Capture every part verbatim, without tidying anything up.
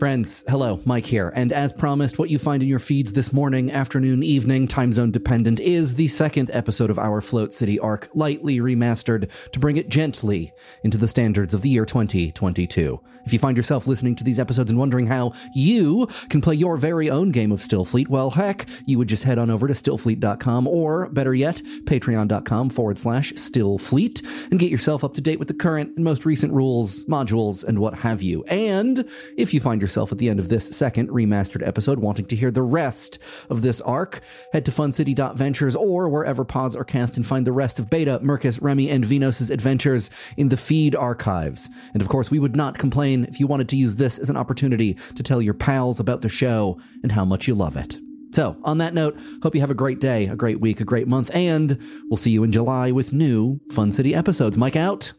Friends, hello, Mike here, and as promised, what you find in your feeds this morning, afternoon, evening, time zone dependent, is the second episode of our Float City arc, lightly remastered to bring it gently into the standards of the year twenty twenty-two. If you find yourself listening to these episodes and wondering how you can play your very own game of Stillfleet, well, heck, you would just head on over to stillfleet dot com or, better yet, patreon dot com forward slash stillfleet, and get yourself up to date with the current and most recent rules, modules, and what have you. And if you find yourself at the end of this second remastered episode wanting to hear the rest of this arc, head to funcity dot ventures or wherever pods are cast and find the rest of Beta, Mercus, Remy, and Venos's adventures in the feed archives. And of course, we would not complain if you wanted to use this as an opportunity to tell your pals about the show and how much you love it. So, on that note, hope you have a great day, a great week, a great month, and we'll see you in July with new Fun City episodes. Mike out!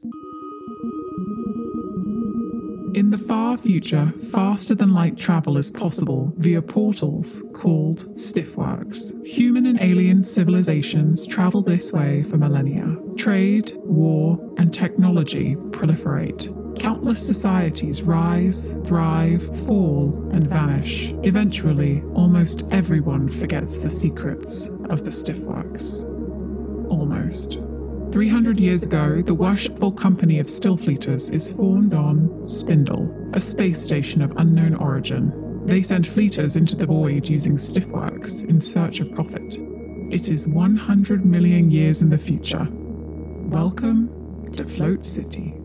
In the far future, faster-than-light travel is possible via portals called Stillworks. Human and alien civilizations travel this way for millennia. Trade, war, and technology proliferate. Countless societies rise, thrive, fall, and vanish. Eventually, almost everyone forgets the secrets of the Stillworks. Almost. three hundred years ago, the Worshipful Company of Stillfleeters is formed on Spindle, a space station of unknown origin. They send fleeters into the void using Stillworks in search of profit. It is one hundred million years in the future. Welcome to Float City.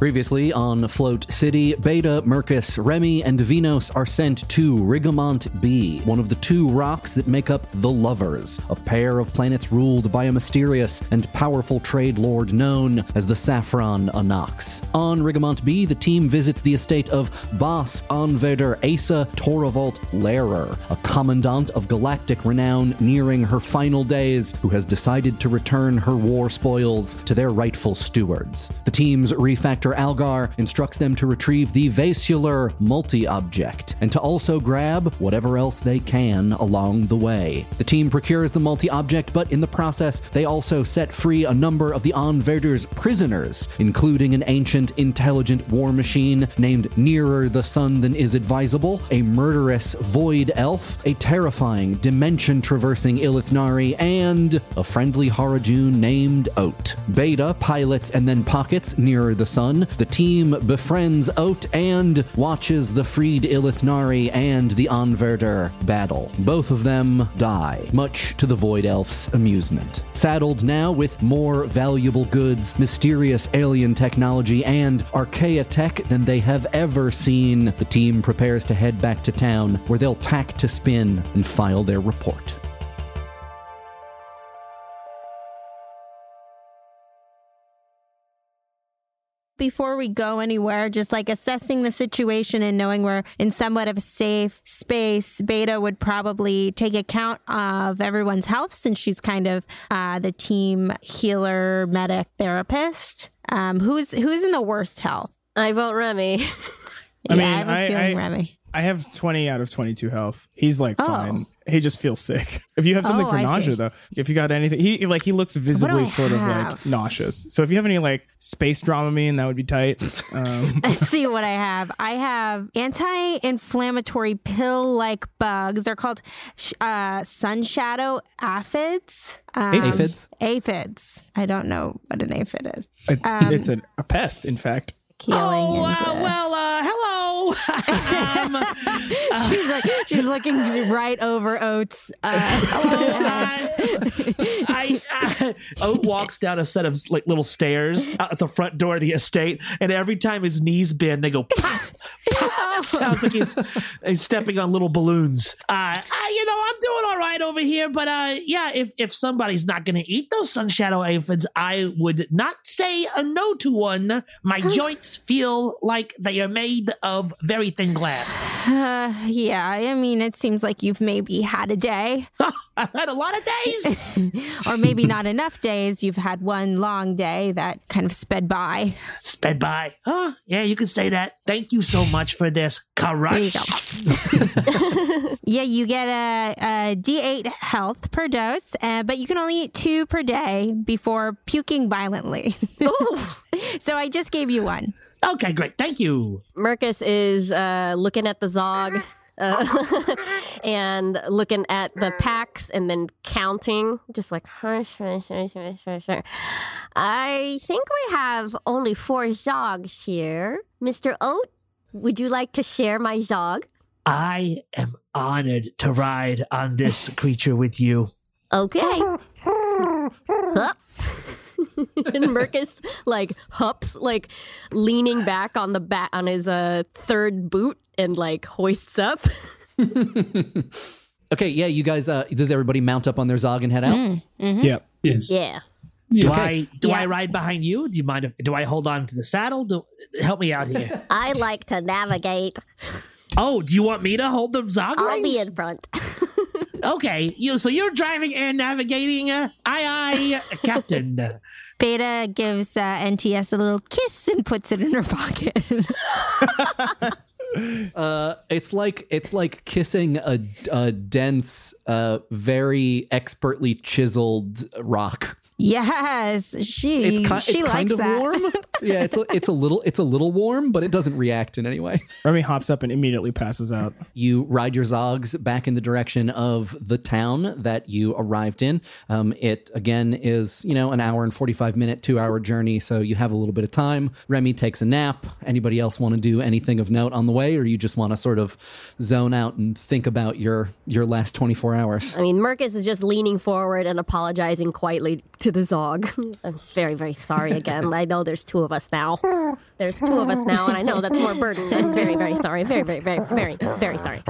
Previously on Float City, Beta, Mercus, Remy, and Venos are sent to Rigamont B, one of the two rocks that make up The Lovers, a pair of planets ruled by a mysterious and powerful trade lord known as the Saffron Anox. On Rigamont B, the team visits the estate of Bas Anveder Asa Toravolt Lerer, a commandant of galactic renown nearing her final days, who has decided to return her war spoils to their rightful stewards. The team's refactor Algar instructs them to retrieve the vascular multi-object, and to also grab whatever else they can along the way. The team procures the multi-object, but in the process, they also set free a number of the Anveder's prisoners, including an ancient, intelligent war machine named Nearer the Sun Than Is Advisable, a murderous void elf, a terrifying, dimension-traversing Ilithnari, and a friendly Horajun named Oat. Beta pilots and then pockets Nearer the Sun. The team befriends Oat and watches the freed Ilithnari and the Anverder battle. Both of them die, much to the Void Elf's amusement. Saddled now with more valuable goods, mysterious alien technology, and archaea tech than they have ever seen, the team prepares to head back to town, where they'll tack to Spin and file their report. Before we go anywhere, just like assessing the situation and knowing we're in somewhat of a safe space, Beta would probably take account of everyone's health, since she's kind of uh, the team healer, medic, therapist. Um, who's who's in the worst health? I vote Remy. yeah, I, mean, I have a I, feeling I, Remy. I have twenty out of twenty-two health. He's like oh. fine. He just feels sick. If you have something oh, for nausea, though, if you got anything, he like he looks visibly sort have? of like nauseous. So if you have any like space Dramamine, that would be tight. Um. Let's see what I have. I have anti-inflammatory pill-like bugs. They're called uh, sunshadow aphids. Um, aphids. Aphids. I don't know what an aphid is. It, um, it's an, a pest, in fact. Keeling oh uh, well, uh, hello. um, uh, she's like she's looking right over Oat's. Uh, oh, I, I, I, Oat walks down a set of like little stairs out at the front door of the estate, and every time his knees bend, they go pop, pop. Sounds like he's, he's stepping on little balloons. Uh, I, you know, I'm doing all right over here, but uh, yeah, if if somebody's not going to eat those sunshadow aphids, I would not say a no to one. My joints feel like they are made of very thin glass. Uh, yeah, I mean, it seems like you've maybe had a day. I've had a lot of days. Or maybe not enough days. You've had one long day that kind of sped by. Sped by. Oh, yeah, you could say that. Thank you so much for this. Karash. Yeah, you get a, a D eight health per dose, uh, but you can only eat two per day before puking violently. So I just gave you one. Okay, great. Thank you. Mercus is uh, looking at the Zog uh, and looking at the packs and then counting, just like, hush, hush, hush, hush, hush, hush. I think we have only four Zogs here. Mister Oat, would you like to share my Zog? I am honored to ride on this creature with you. Okay. Hup. And Mercus, like, hups, like, leaning back on the bat on his uh, third boot and, like, hoists up. Okay, yeah, you guys, uh, does everybody mount up on their Zog and head out? Mm, mm-hmm. Yep. Yes. Yeah. Do okay. I do yeah. I ride behind you? Do you mind? If, do I hold on to the saddle? Do, help me out here. I like to navigate. Oh, do you want me to hold the Zog? I'll reins? be in front. Okay, you. So you're driving and navigating. Uh, aye, aye, Captain. Beta gives uh, N T S a little kiss and puts it in her pocket. uh, it's like it's like kissing a, a dense, uh, very expertly chiseled rock. Yes, she. It's, ki- she it's likes kind of that. warm. Yeah, it's a, it's a little it's a little warm, but it doesn't react in any way. Remy hops up and immediately passes out. You ride your Zogs back in the direction of the town that you arrived in. Um, it again is you know an hour and forty-five minute, two hour journey, so you have a little bit of time. Remy takes a nap. Anybody else want to do anything of note on the way, or you just want to sort of zone out and think about your your last twenty-four hours? I mean, Mercus is just leaning forward and apologizing quietly to the Zog. I'm very, very sorry again. I know there's two of us now. There's two of us now, and I know that's more burden. I'm very, very sorry. Very, very, very, very, very sorry.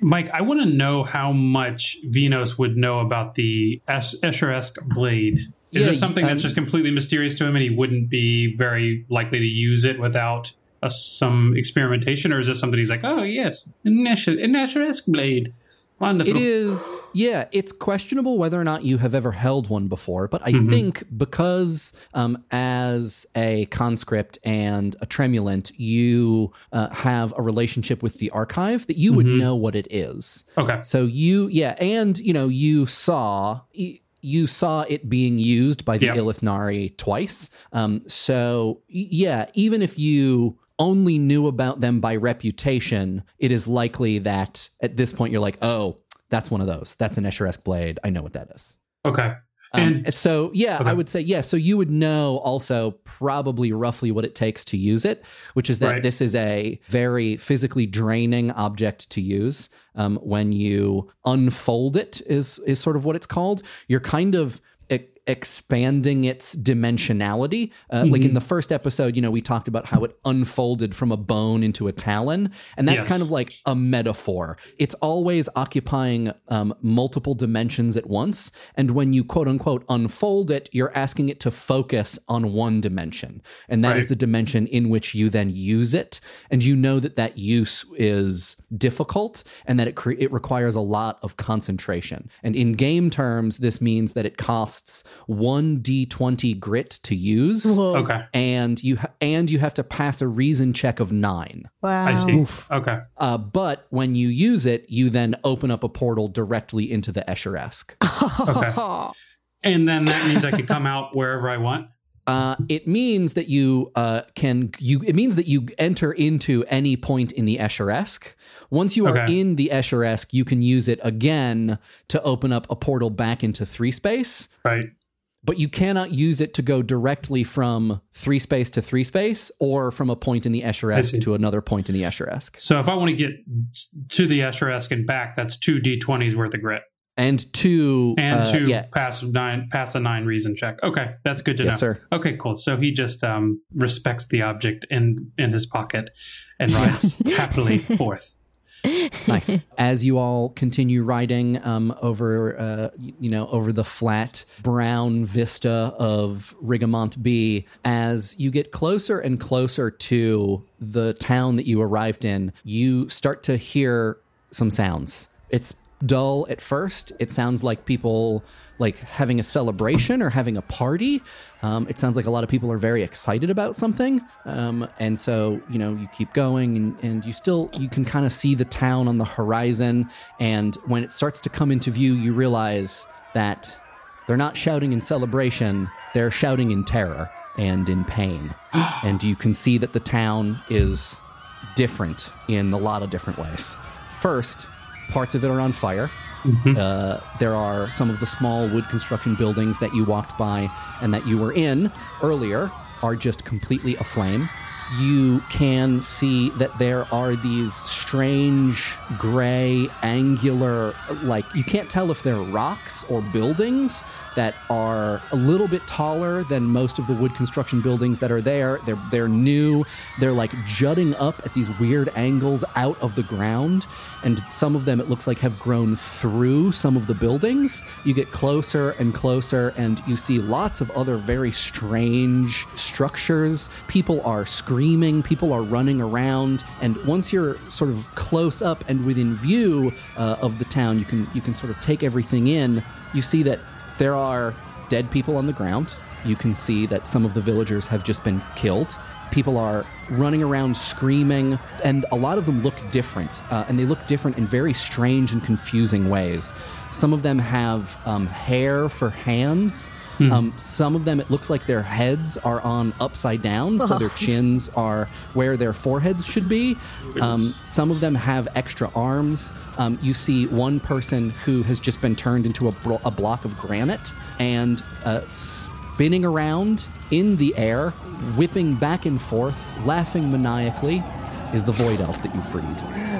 Mike, I want to know how much Venos would know about the es- Escher-esque blade. Is yeah, this something um, that's just completely mysterious to him, and he wouldn't be very likely to use it without uh, some experimentation? Or is this something he's like, oh, yes, an Escher-esque blade? Wonderful. It is, yeah, it's questionable whether or not you have ever held one before, but I mm-hmm. think because um, as a conscript and a tremulant, you uh, have a relationship with the archive that you mm-hmm. would know what it is. Okay. So you, yeah, and, you know, you saw... E- You saw it being used by the yep. Ilithnari twice. Um, so, yeah, even if you only knew about them by reputation, it is likely that at this point you're like, oh, that's one of those. That's an Escher-esque blade. I know what that is. Okay. Um, and so, yeah, okay. I would say, yeah, so you would know also probably roughly what it takes to use it, which is that right. this is a very physically draining object to use. Um, when you unfold it is is sort of what it's called. You're kind of expanding its dimensionality. Uh, mm-hmm. Like in the first episode, you know, we talked about how it unfolded from a bone into a talon. And that's yes. kind of like a metaphor. It's always occupying um, multiple dimensions at once. And when you quote unquote unfold it, you're asking it to focus on one dimension. And that right. is the dimension in which you then use it. And you know that that use is difficult and that it, cre- it requires a lot of concentration. And in game terms, this means that it costs one d twenty grit to use. Whoa. Okay. And you ha- and you have to pass a reason check of nine. Wow. I see. Oof. Okay. Uh, but when you use it, you then open up a portal directly into the Escher-esque. Okay. And then that means I can come out wherever I want. Uh, it means that you uh, can you. It means that you enter into any point in the Escher-esque. Once you okay. are in the Escher-esque, you can use it again to open up a portal back into three space. Right. But you cannot use it to go directly from three space to three space, or from a point in the Escher-esque to another point in the Escher-esque. So if I want to get to the Escher-esque and back, that's two d twenties worth of grit. And two, and uh, two yeah. pass nine, pass a nine reason check. Okay, that's good to yes, know. Sir. Okay, cool. So he just um, respects the object in in his pocket and rides happily forth. Nice. As you all continue riding um, over, uh, you know, over the flat brown vista of Rigamont B, as you get closer and closer to the town that you arrived in, you start to hear some sounds. It's dull at first. It sounds like people like having a celebration or having a party. Um, it sounds like a lot of people are very excited about something. Um, and so, you know, you keep going and, and you still, you can kind of see the town on the horizon. And when it starts to come into view, you realize that they're not shouting in celebration. They're shouting in terror and in pain. And you can see that the town is different in a lot of different ways. First, parts of it are on fire. Mm-hmm. Uh, there are some of the small wood construction buildings that you walked by and that you were in earlier are just completely aflame. You can see that there are these strange, gray, angular, like, you can't tell if they're rocks or buildings that are a little bit taller than most of the wood construction buildings that are there. They're, they're new. They're, like, jutting up at these weird angles out of the ground. And some of them, it looks like, have grown through some of the buildings. You get closer and closer, and you see lots of other very strange structures. People are screaming. People are running around. And once you're sort of close up and within view uh, of the town, you can you can sort of take everything in. You see that there are dead people on the ground. You can see that some of the villagers have just been killed. People are running around screaming, and a lot of them look different, uh, and they look different in very strange and confusing ways. Some of them have um, hair for hands. Hmm. Um, some of them, it looks like their heads are on upside down, so their chins are where their foreheads should be. Um, some of them have extra arms. Um, you see one person who has just been turned into a, bro- a block of granite and uh, spinning around in the air, whipping back and forth, laughing maniacally, is the void elf that you freed.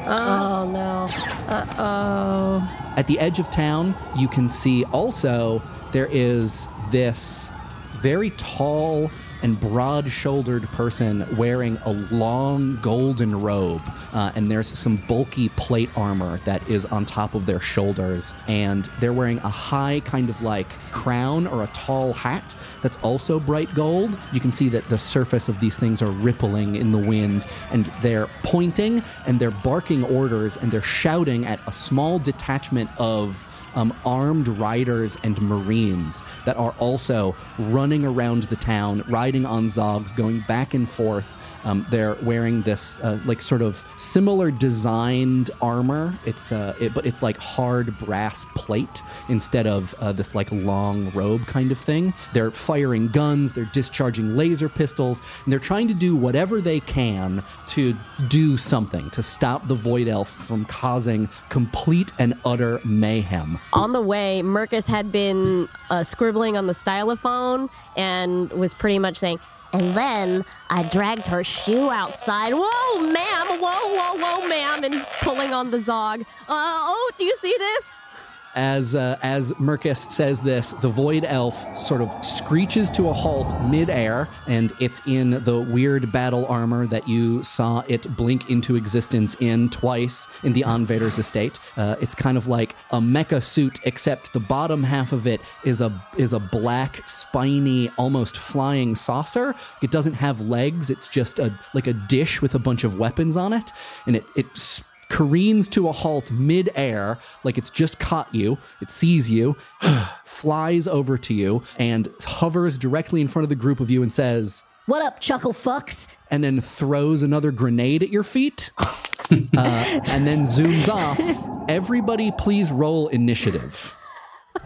Oh, no. Uh-oh. At the edge of town, you can see also there is this very tall and broad-shouldered person wearing a long golden robe, uh, and there's some bulky plate armor that is on top of their shoulders, and they're wearing a high kind of like crown or a tall hat that's also bright gold. You can see that the surface of these things are rippling in the wind, and they're pointing, and they're barking orders, and they're shouting at a small detachment of Um, armed riders and marines that are also running around the town, riding on zogs, going back and forth. Um, they're wearing this uh, like sort of similar designed armor. It's uh, it, but it's like hard brass plate instead of uh, this like long robe kind of thing. They're firing guns. They're discharging laser pistols. And they're trying to do whatever they can to do something to stop the Void Elf from causing complete and utter mayhem. On the way, Mercus had been uh, scribbling on the stylophone and was pretty much saying, and then I dragged her shoe outside. Whoa, ma'am! Whoa, whoa, whoa, ma'am! And pulling on the zog. Uh, oh, do you see this? As uh, as Mercus says this, the Void Elf sort of screeches to a halt mid-air, and it's in the weird battle armor that you saw it blink into existence in twice in the Anveder's estate. Uh, it's kind of like a mecha suit, except the bottom half of it is a is a black, spiny, almost flying saucer. It doesn't have legs. It's just a like a dish with a bunch of weapons on it, and it it. Sp- careens to a halt mid-air, like it's just caught you, it sees you, flies over to you, and hovers directly in front of the group of you and says, "What up, chuckle fucks?" And then throws another grenade at your feet, uh, and then zooms off. Everybody please roll initiative.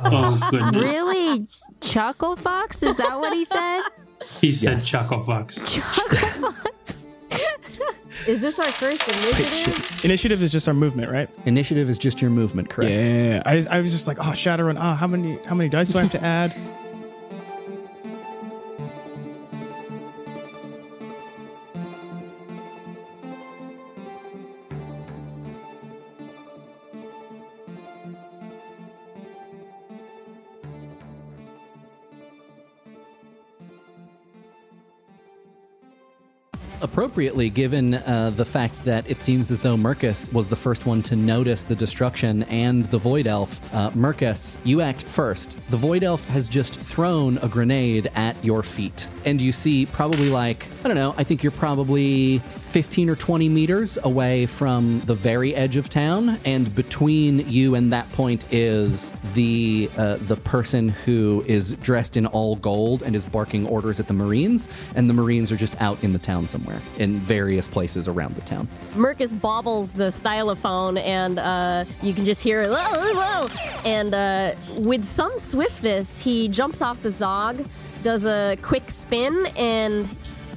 Oh, goodness. Really? Chuckle fucks? Is that what he said? He said yes. Chuckle fucks. Chuckle fucks? Is this our first initiative? Initiative is just our movement, right? Initiative is just your movement, correct? Yeah, yeah, yeah. I, I was just like, oh, Shadowrun, ah, oh, how many, how many dice do I have to add? appropriately, given uh, the fact that it seems as though Murkus was the first one to notice the destruction and the Void Elf. Uh, Murkus, you act first. The Void Elf has just thrown a grenade at your feet. And you see probably like, I don't know, I think you're probably fifteen or twenty meters away from the very edge of town. And between you and that point is the uh, the person who is dressed in all gold and is barking orders at the Marines. And the Marines are just out in the town somewhere, in various places around the town. Murkus bobbles the stylophone, and uh, you can just hear it, whoa, whoa. And uh, with some swiftness, he jumps off the Zog, does a quick spin, and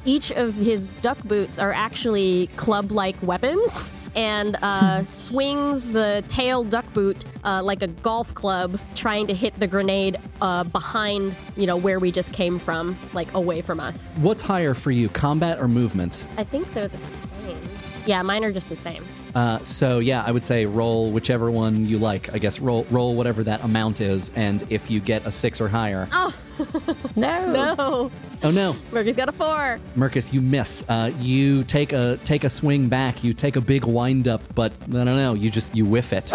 each of his duck boots are actually club-like weapons, and uh, swings the tail duck boot uh, like a golf club, trying to hit the grenade uh, behind, you know, where we just came from, like away from us. What's higher for you, combat or movement? I think they're the same. Yeah, mine are just the same. Uh, so yeah, I would say roll whichever one you like. I guess roll roll whatever that amount is, and if you get a six or higher. Oh no! No! Oh no! Murkus got a four. Murkus, you miss. Uh, you take a take a swing back. You take a big wind up, but I don't know. You just you whiff it.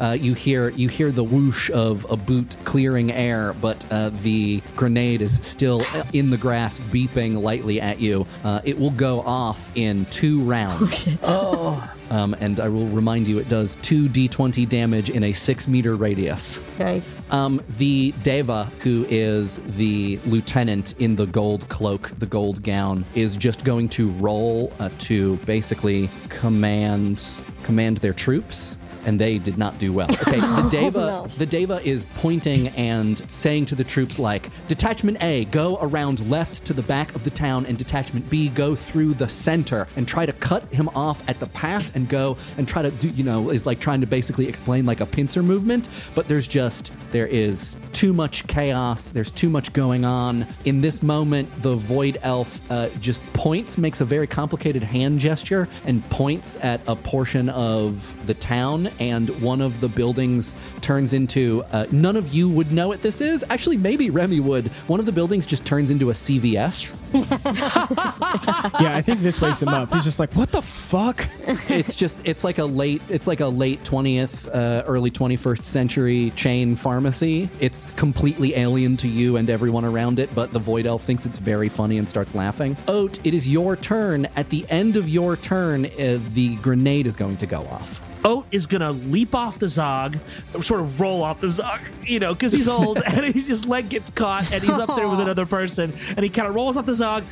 uh, you hear you hear the whoosh of a boot clearing air, but uh, the grenade is still in the grass, beeping lightly at you. Uh, it will go off in two rounds. Oh, um, and I will remind you, it does two d twenty damage in a six meter radius. Nice. Um, the Deva, who is the lieutenant in the gold cloak, the gold gown, is just going to roll uh, to basically command command their troops. And they did not do well. Okay, the Deva, oh, no. the Deva is pointing and saying to the troops, like, Detachment A, go around left to the back of the town, and Detachment B, go through the center and try to cut him off at the pass and go and try to do, you know, is like trying to basically explain like a pincer movement. But there's just, there is too much chaos. There's too much going on. In this moment, the Void Elf uh, just points, makes a very complicated hand gesture and points at a portion of the town. And one of the buildings turns into, uh, none of you would know what this is. Actually, maybe Remy would. One of the buildings just turns into a C V S. Yeah, I think this wakes him up. He's just like, what the fuck? It's just, it's like a late, it's like a late twentieth, uh, early twenty-first century chain pharmacy. It's completely alien to you and everyone around it, but the Void Elf thinks it's very funny and starts laughing. Oat, it is your turn. At the end of your turn, uh, the grenade is going to go off. Oat is going to leap off the Zog, sort of roll off the Zog, you know, because he's old and he's, his leg gets caught and he's up there with another person. And he kind of rolls off the Zog,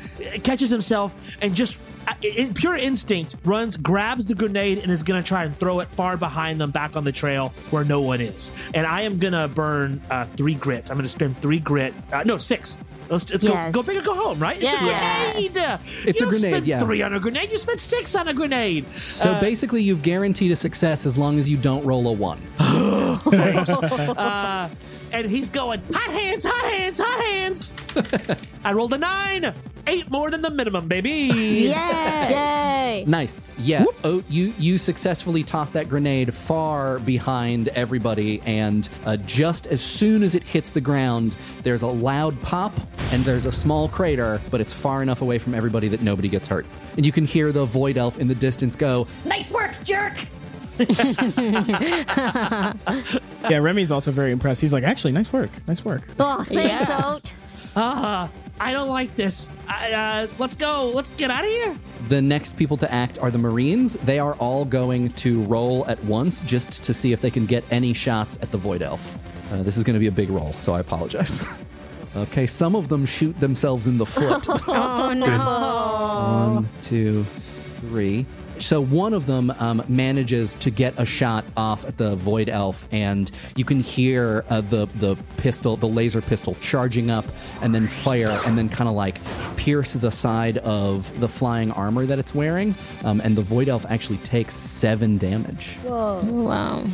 catches himself, and just in pure instinct runs, grabs the grenade, and is going to try and throw it far behind them back on the trail where no one is. And I am going to burn uh, three grit. I'm going to spend three grit. Uh, no, six. Let's, let's yes. go, go big or go home, right? It's yes. a grenade. It's you a grenade, spent yeah. three on a grenade. You spent six on a grenade. So uh, basically, you've guaranteed a success as long as you don't roll a one. uh, and he's going, hot hands, hot hands, hot hands. I rolled a nine. Eight more than the minimum, baby. Yes. Yay. Nice. Yeah. Oh, you, you successfully tossed that grenade far behind everybody. And uh, just as soon as it hits the ground, there's a loud pop and there's a small crater, but it's far enough away from everybody that nobody gets hurt. And you can hear the Void Elf in the distance go, nice work, jerk. Yeah, Remy's also very impressed. He's like, actually, nice work. Nice work. Oh, thanks, Oat. Ah. Uh-huh. I don't like this. I, uh, let's go. Let's get out of here. The next people to act are the Marines. They are all going to roll at once just to see if they can get any shots at the Void Elf. Uh, this is going to be a big roll, so I apologize. Okay, some of them shoot themselves in the foot. Oh, no. One, two, three. So one of them um, manages to get a shot off at the Void Elf, and you can hear uh, the the pistol, the laser pistol, charging up and then fire and then kind of like pierce the side of the flying armor that it's wearing. Um, and the Void Elf actually takes seven damage. Whoa. Wow.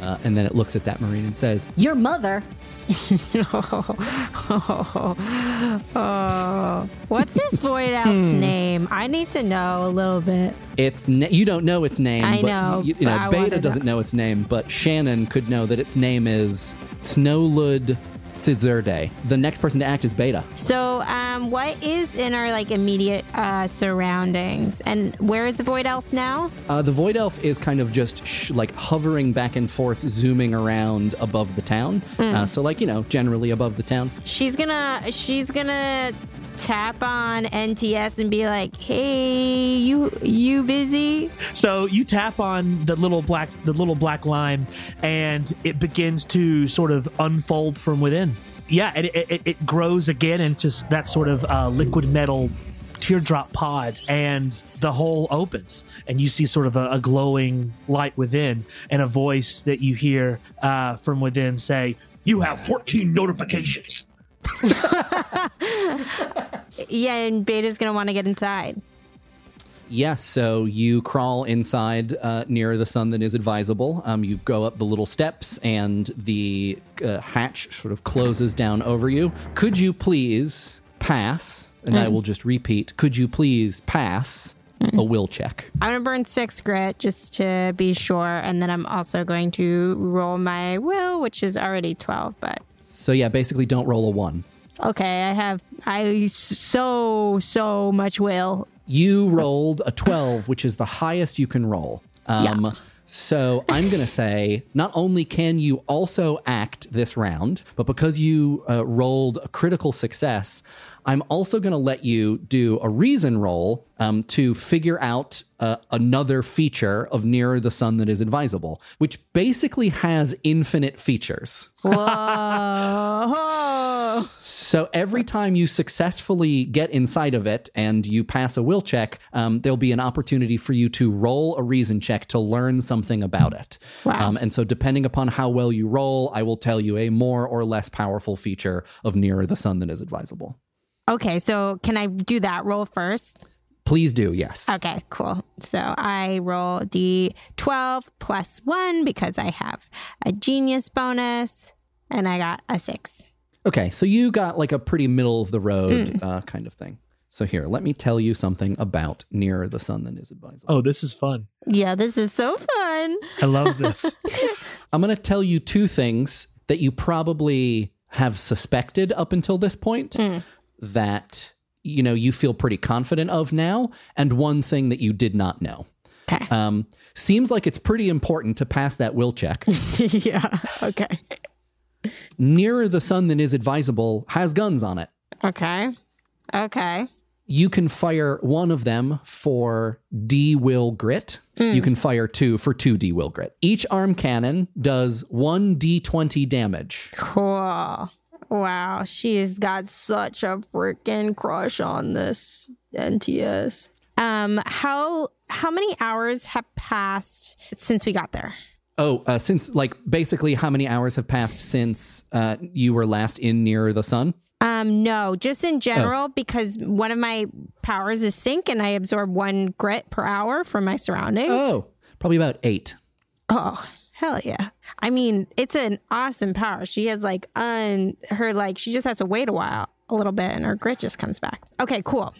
Uh, and then it looks at that Marine and says, your mother. oh, oh, oh. What's this Void Elf's name? I need to know a little bit. It's na- you don't know its name. I but know. You, you know but Beta doesn't know. know its name, but Shannon could know that its name is Snowlud Scizurde. The next person to act is Beta. So um, what is in our like immediate uh, surroundings? And where is the Void Elf now? Uh, the Void Elf is kind of just sh- like hovering back and forth, zooming around above the town. Mm. Uh, so like, you know, generally above the town. She's gonna, she's gonna... tap on N T S and be like, "Hey, you, you busy?" So you tap on the little black, the little black lime, and it begins to sort of unfold from within. Yeah, it it, it grows again into that sort of uh, liquid metal teardrop pod, and the hole opens, and you see sort of a, a glowing light within, and a voice that you hear uh, from within say, "You have fourteen notifications." Yeah, and Beta's gonna want to get inside. Yes, yeah, so you crawl inside uh, nearer the sun than is advisable. Um, you go up the little steps, and the uh, hatch sort of closes down over you. Could you please pass? And mm. I will just repeat. Could you please pass mm. a will check? I'm gonna burn six grit just to be sure, and then I'm also going to roll my will, which is already twelve, but. So yeah, basically don't roll a one. Okay, I have I so, so much will. You rolled a twelve, which is the highest you can roll. Um, yeah. So I'm going to say not only can you also act this round, but because you uh, rolled a critical success, I'm also going to let you do a reason roll um, to figure out uh, another feature of Nearer the Sun That Is Advisable, which basically has infinite features. Whoa. So every time you successfully get inside of it and you pass a will check, um, there'll be an opportunity for you to roll a reason check to learn something about it. Wow. Um, and so depending upon how well you roll, I will tell you a more or less powerful feature of Nearer the Sun That Is Advisable. Okay, so can I do that roll first? Please do, yes. Okay, cool. So I roll D twelve plus one because I have a genius bonus, and I got a six. Okay, so you got like a pretty middle of the road mm. uh, kind of thing. So here, let me tell you something about Nearer the Sun Than Is Advisable. Oh, this is fun. Yeah, this is so fun. I love this. I'm going to tell you two things that you probably have suspected up until this point. Mm. That, you know, you feel pretty confident of now, and one thing that you did not know. Okay. Um, seems like it's pretty important to pass that will check. Yeah, okay. Nearer the Sun Than Is Advisable has guns on it. Okay, okay. You can fire one of them for D will grit. Mm. You can fire two for two D will grit. Each arm cannon does one D twenty damage. Cool. Wow, she has got such a freaking crush on this N T S. Um, how how many hours have passed since we got there? Oh, uh, since like basically how many hours have passed since uh, you were last in Nearer the Sun? Um, no, just in general, oh. because one of my powers is sync, and I absorb one grit per hour from my surroundings. Oh, probably about eight. Oh. Hell yeah. I mean, it's an awesome power. She has like un her like she just has to wait a while, a little bit, and her grit just comes back. Okay, cool.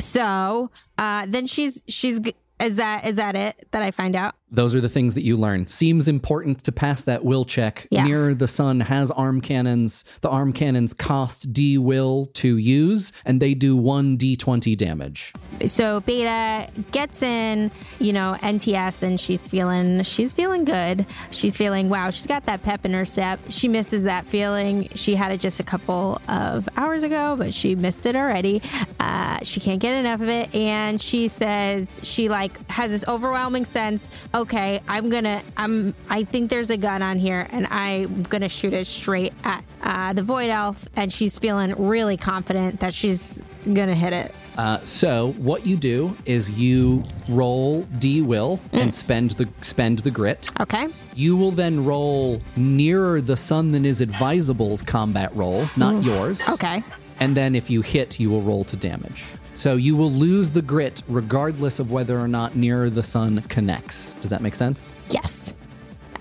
So uh, then she's she's is that is that it that I find out? Those are the things that you learn. Seems important to pass that will check. Yeah. Nearer the Sun has arm cannons. The arm cannons cost D will to use, and they do one D twenty damage. So Beta gets in, you know, N T S, and she's feeling, she's feeling good. She's feeling, wow, she's got that pep in her step. She misses that feeling. She had it just a couple of hours ago, but she missed it already. Uh, she can't get enough of it. And she says, she like has this overwhelming sense, okay, Okay, I'm gonna, I'm, I think there's a gun on here, and I'm gonna shoot it straight at uh, the Void Elf, and she's feeling really confident that she's gonna hit it. Uh, so what you do is you roll D will mm. and spend the spend the grit. Okay. You will then roll Nearer the Sun Than Is Advisable's combat roll, not mm. yours. Okay. And then if you hit, you will roll to damage. So you will lose the grit regardless of whether or not Nearer the Sun connects. Does that make sense? Yes.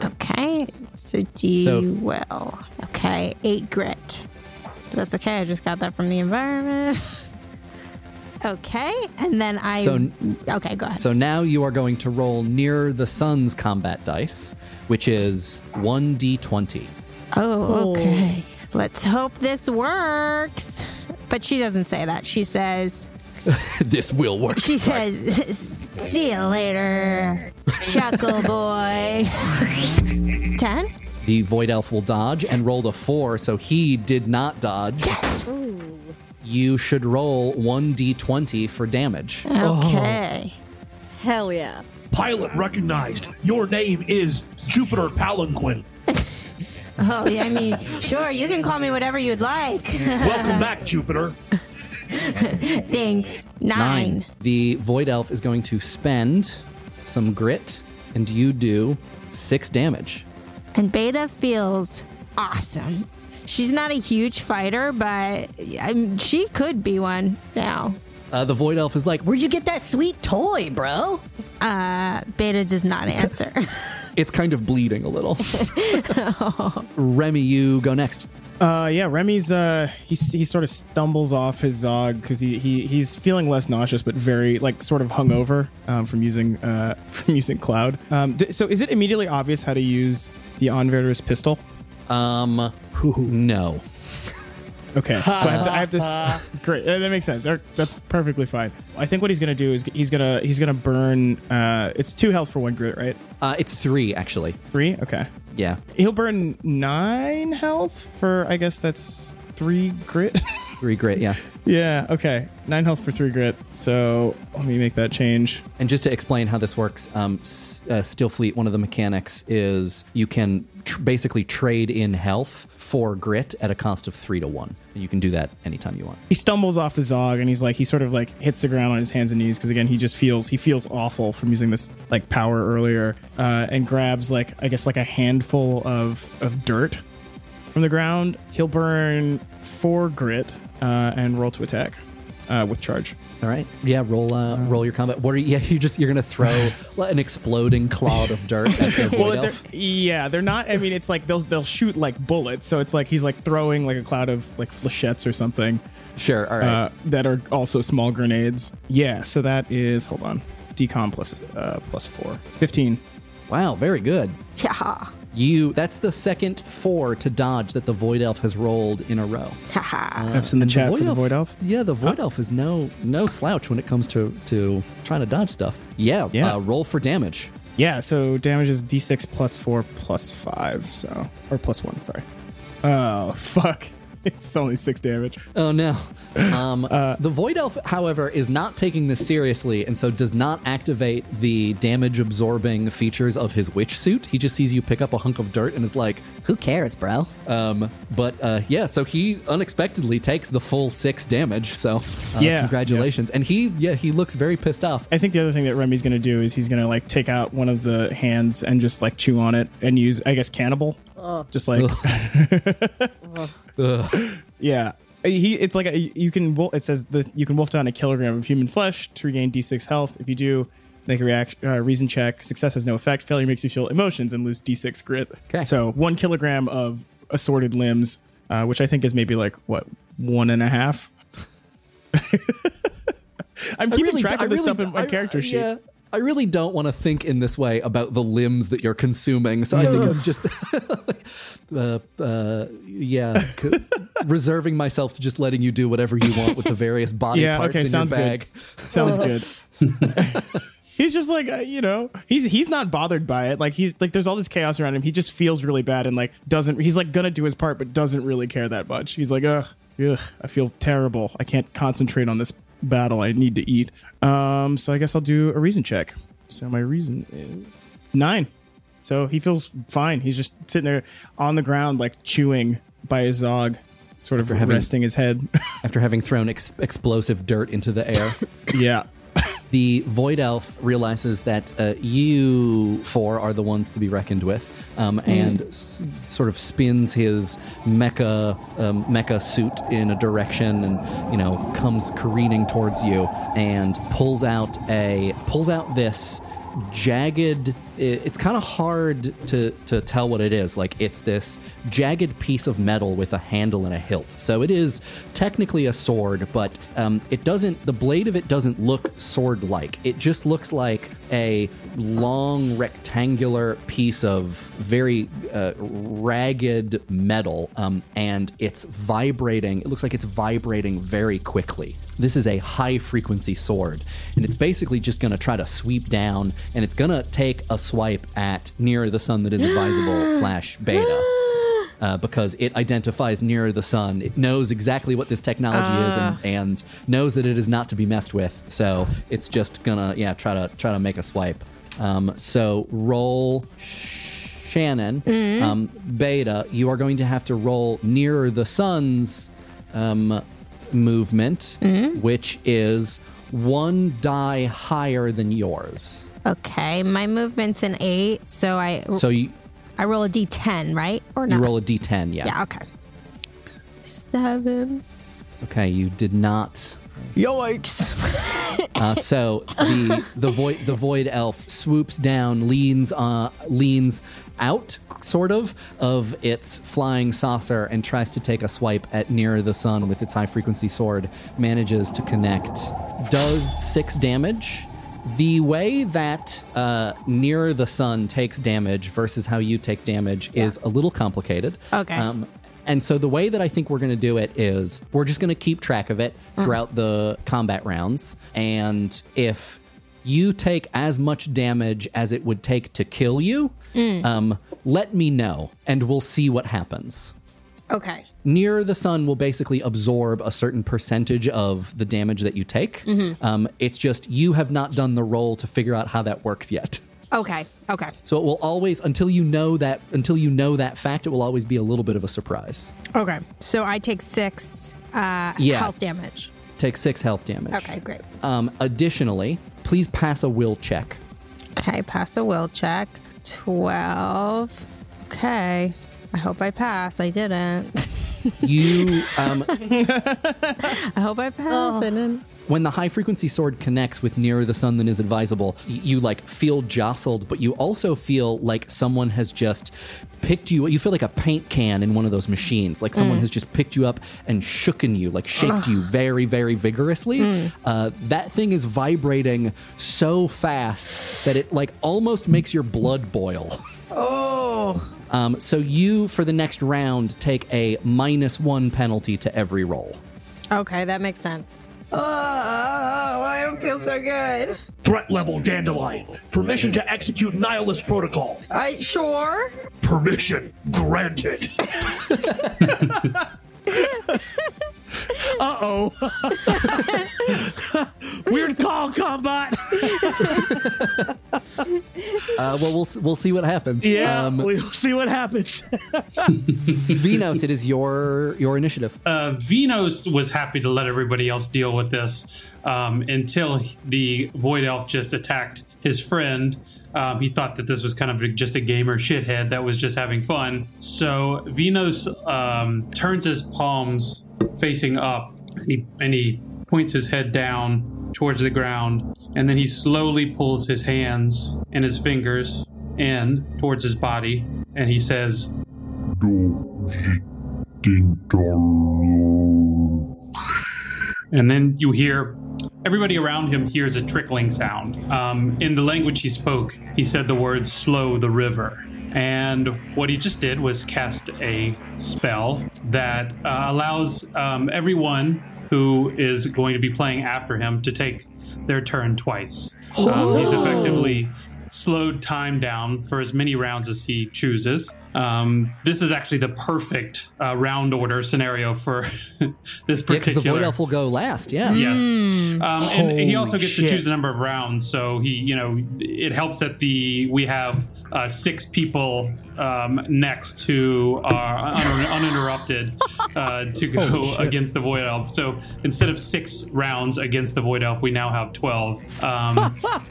Okay. So D so, will. Okay. Eight grit. But that's okay. I just got that from the environment. Okay. And then I... So, okay, go ahead. So now you are going to roll Nearer the Sun's combat dice, which is one D twenty. Oh, okay. Oh. Let's hope this works. But she doesn't say that. She says... This will work. She says, see you later, chuckle boy. ten? The Void Elf will dodge and rolled a four, so he did not dodge. Yes! Ooh. You should roll one d twenty for damage. Okay. Oh. Hell yeah. Pilot recognized. Your name is Jupiter Palanquin. Oh, yeah, I mean, sure, you can call me whatever you'd like. Welcome back, Jupiter. Thanks. Nine. Nine. The Void Elf is going to spend some grit, and you do six damage. And Beta feels awesome. She's not a huge fighter, but I mean, she could be one now. Uh, the Void Elf is like, where'd you get that sweet toy, bro? Uh, Beta does not answer. It's kind of bleeding a little. Oh. Remy, you go next. Uh, yeah, Remy's, uh, he, he sort of stumbles off his Zog because he, he, he's feeling less nauseous, but very, like, sort of hungover, um, from using, uh, from using Cloud. Um, d- so is it immediately obvious how to use the Anveder's pistol? Um, no. Okay, so I have to, I have to, sp- great, that makes sense. That's perfectly fine. I think what he's going to do is he's going to, he's going to burn, uh, it's two health for one grit, right? Uh, it's three, actually. Three? Okay. Yeah. He'll burn nine health for, I guess that's three grit. Three grit, yeah. Yeah, okay. Nine health for three grit. So let me make that change. And just to explain how this works, um, uh, Stillfleet, one of the mechanics is you can tr- basically trade in health for grit at a cost of three to one. And you can do that anytime you want. He stumbles off the Zog and he's like, he sort of like hits the ground on his hands and knees because again, he just feels, he feels awful from using this like power earlier uh, and grabs like, I guess like a handful of, of dirt from the ground. He'll burn four grit uh, and roll to attack uh, with charge. All right. Yeah, roll uh, um, roll your combat. What are you, yeah, you just you're gonna throw an exploding cloud of dirt at the well, Void Elf. They're, yeah, they're not. I mean, it's like they'll they'll shoot like bullets. So it's like he's like throwing like a cloud of like flechettes or something. Sure. All right. Uh, that are also small grenades. Yeah. So that is hold on. Decom plus uh, plus four. fifteen. Wow. Very good. Yeah. You, that's the second four to dodge that the Void Elf has rolled in a row. Haha. uh, F's in the chat the for the Void Elf. Yeah, the Void oh. Elf is no no slouch when it comes to, to trying to dodge stuff. Yeah, yeah. Uh, roll for damage. Yeah, so damage is d six plus four plus five, so, or plus one, sorry. Oh, fuck. It's only six damage. Oh, no. Um, uh, the Void Elf, however, is not taking this seriously and so does not activate the damage-absorbing features of his witch suit. He just sees you pick up a hunk of dirt and is like, who cares, bro? Um, but, uh, yeah, so he unexpectedly takes the full six damage, so uh, yeah, congratulations. Yeah. And he, yeah, he looks very pissed off. I think the other thing that Remy's going to do is he's going to, like, take out one of the hands and just, like, chew on it and use, I guess, cannibal. Oh. Just like... Ugh. Ugh. Yeah, he. It's like a, you can. It says that you can wolf down a kilogram of human flesh to regain d six health. If you do, make a react, uh, reason check. Success has no effect. Failure makes you feel emotions and lose d six grit. Okay. So one kilogram of assorted limbs, uh, which I think is maybe like what one and a half. I'm keeping really track do, of this really stuff do, in my I, character I, sheet. Yeah. I really don't want to think in this way about the limbs that you're consuming, so I think I'm just, uh, uh, yeah, c- reserving myself to just letting you do whatever you want with the various body yeah, parts okay, in sounds your bag. Good. Sounds good. He's just like, uh, you know, he's he's not bothered by it. Like he's like, there's all this chaos around him. He just feels really bad and like doesn't. He's like gonna do his part, but doesn't really care that much. He's like, ugh, ugh, I feel terrible. I can't concentrate on this battle. I need to eat. Um, so I guess I'll do a reason check. So my reason is nine. So he feels fine. He's just sitting there on the ground, like chewing by his Zog, sort of having, resting his head. After having thrown ex- explosive dirt into the air. Yeah. The Void Elf realizes that uh, you four are the ones to be reckoned with, um, and mm. s- sort of spins his mecha um, mecha suit in a direction, and you know comes careening towards you, and pulls out a pulls out this jagged. It, it's kind of hard to to tell what it is. Like it's this jagged piece of metal with a handle and a hilt. So it is technically a sword, but um, it doesn't. The blade of it doesn't look sword-like. It just looks like a long rectangular piece of very uh, ragged metal, um, and it's vibrating. It looks like it's vibrating very quickly. This is a high-frequency sword, and it's basically just going to try to sweep down, and it's going to take a swipe at Nearer the Sun That Is Advisable slash beta. Uh, because it identifies Nearer the Sun. It knows exactly what this technology uh. is and, and knows that it is not to be messed with. So it's just gonna, yeah, try to try to make a swipe. Um, so roll Shannon. Mm-hmm. Um, Beta, you are going to have to roll Nearer the Sun's um, movement, mm-hmm. which is one die higher than yours. Okay, my movement's an eight, so I... So you... I roll a D ten, right? Or not? You roll a D ten, yeah. Yeah, okay. Seven. Okay, you did not. Yikes! uh, so the the void the void elf swoops down, leans uh, leans out, sort of, of its flying saucer and tries to take a swipe at Nearer the Sun with its high frequency sword. Manages to connect. Does six damage. The way that uh, Nearer the Sun takes damage versus how you take damage yeah. is a little complicated. Okay. Um, and so the way that I think we're going to do it is we're just going to keep track of it throughout uh-huh. the combat rounds. And if you take as much damage as it would take to kill you, mm. um, let me know and we'll see what happens. Okay. Nearer the Sun will basically absorb a certain percentage of the damage that you take. Mm-hmm. Um, it's just you have not done the roll to figure out how that works yet. Okay. Okay. So it will always, until you know that, until you know that fact, it will always be a little bit of a surprise. Okay. So I take six uh, yeah. health damage. Take six health damage. Okay. Great. Um, additionally, please pass a will check. Okay. Pass a will check. Twelve. Okay. I hope I pass. I didn't. You, um... I hope I pass. Oh. I didn't. When the high-frequency sword connects with Nearer the Sun Than Is Advisable, you, you, like, feel jostled, but you also feel like someone has just picked you... You feel like a paint can in one of those machines. Like, someone mm. has just picked you up and shooken you, like, shaked Ugh. you very, very vigorously. Mm. Uh, that thing is vibrating so fast that it, like, almost makes your blood boil. Oh... Um, so you, for the next round, take a minus one penalty to every roll. Okay, that makes sense. Oh, I don't feel so good. Threat level Dandelion. Permission to execute Nihilist Protocol. I sure. Permission granted. Uh-oh. Weird call, combat. uh, well, we'll we'll see what happens. Yeah, um, we'll see what happens. Venos, it is your your initiative. Uh, Venos was happy to let everybody else deal with this um, until the Void Elf just attacked his friend. Um, he thought that this was kind of just a gamer shithead that was just having fun. So Venos um, turns his palms facing up, and he, and he points his head down towards the ground, and then he slowly pulls his hands and his fingers in towards his body, and he says, and then you hear... Everybody around him hears a trickling sound. Um, in the language he spoke, he said the words, slow the river. And what he just did was cast a spell that uh, allows um, everyone who is going to be playing after him to take their turn twice. Um, he's effectively slowed time down for as many rounds as he chooses. Um, this is actually the perfect uh, round order scenario for this particular... Because yeah, the Void Elf will go last, yeah. Yes. Mm. Um, and he also gets shit. to choose a number of rounds, so he, you know, it helps that the we have uh, six people um, next who are un- uninterrupted uh, to go against the Void Elf. So instead of six rounds against the Void Elf, we now have twelve. Um,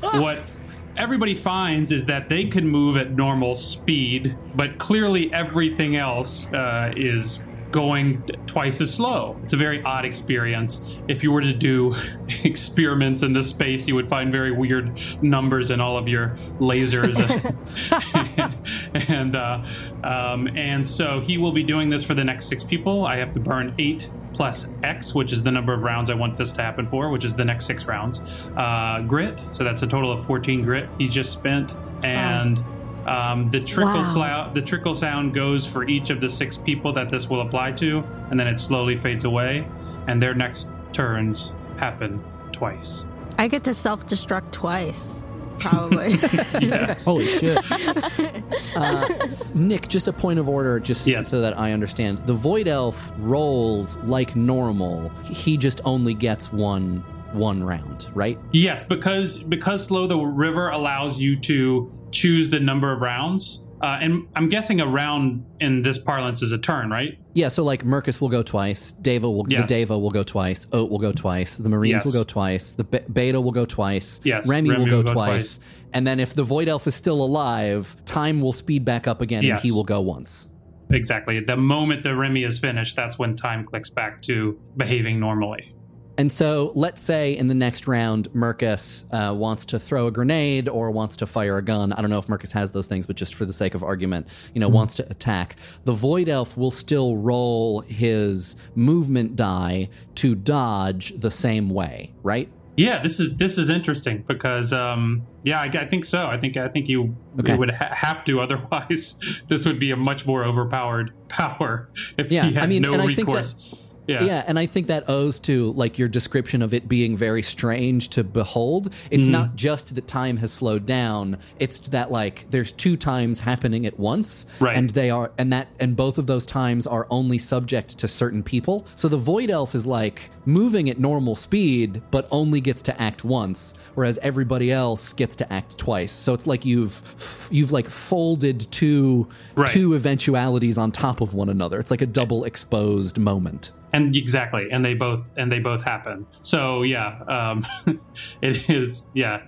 what... everybody finds is that they can move at normal speed, but clearly everything else uh, is going twice as slow. It's a very odd experience. If you were to do experiments in this space, you would find very weird numbers in all of your lasers. and and, uh, um, and so he will be doing this for the next six people. I have to burn eight plus X, which is the number of rounds I want this to happen for, which is the next six rounds. Uh, grit, so that's a total of fourteen grit he just spent. And wow. um, the trickle wow. sla- the trickle sound goes for each of the six people that this will apply to, and then it slowly fades away, and their next turns happen twice. I get to self-destruct twice. Probably. Yes. Holy shit. Uh, Nick, just a point of order, just yes. so that I understand. The Void Elf rolls like normal. He just only gets one one round, right? Yes, because because Slow the River allows you to choose the number of rounds. Uh, and I'm guessing a round in this parlance is a turn, right? Yeah, so like Mercus will go twice, Deva will yes. the Deva will go twice, Oat will go twice, the Marines yes. will go twice, the Be- Beta will go twice, yes. Remy, Remy will go, will go twice, twice, and then if the Void Elf is still alive, time will speed back up again, yes. and he will go once. Exactly. The moment that Remy is finished, that's when time clicks back to behaving normally. And so let's say in the next round, Mercus uh, wants to throw a grenade or wants to fire a gun. I don't know if Mercus has those things, but just for the sake of argument, you know, mm-hmm. wants to attack. The Void Elf will still roll his movement die to dodge the same way, right? Yeah, this is this is interesting because, um, yeah, I, I think so. I think I think you, okay. you would ha- have to. Otherwise, this would be a much more overpowered power if yeah, he had I mean, no and recourse. I think that- Yeah. yeah, and I think that owes to like your description of it being very strange to behold. It's mm. not just that time has slowed down; it's that like there's two times happening at once, right. and they are, and that, and both of those times are only subject to certain people. So the Void Elf is like moving at normal speed, but only gets to act once, whereas everybody else gets to act twice. So it's like you've you've like folded two right. two eventualities on top of one another. It's like a double exposed moment. And exactly, and they both and they both happen. So yeah, um, it is yeah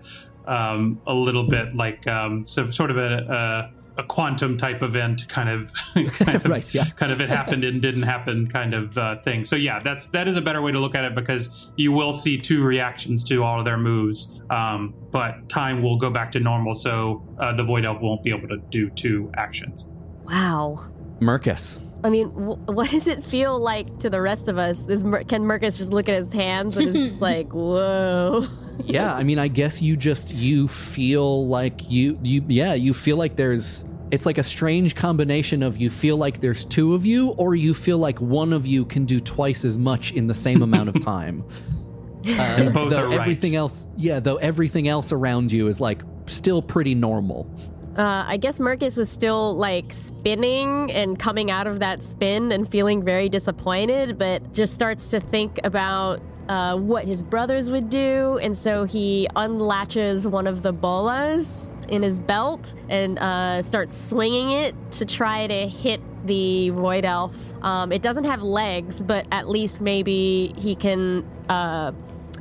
um, a little bit like um, so sort of a, a, a quantum type event, kind of kind of right, yeah. kind of it happened and didn't happen kind of uh, thing. So yeah, that's that is a better way to look at it because you will see two reactions to all of their moves, um, but time will go back to normal, so uh, the Void Elf won't be able to do two actions. Wow, Mercus. I mean, what does it feel like to the rest of us? Is Mer- can Mercus just look at his hands and it's just like, whoa. Yeah, I mean, I guess you just, you feel like you, you, yeah, you feel like there's, it's like a strange combination of you feel like there's two of you or you feel like one of you can do twice as much in the same amount of time. Uh, and both though are everything right. else, yeah, though everything else around you is like still pretty normal. Uh, I guess Mercus was still, like, spinning and coming out of that spin and feeling very disappointed, but just starts to think about uh, what his brothers would do, and so he unlatches one of the bolas in his belt and uh, starts swinging it to try to hit the Void Elf. Um, it doesn't have legs, but at least maybe he can uh,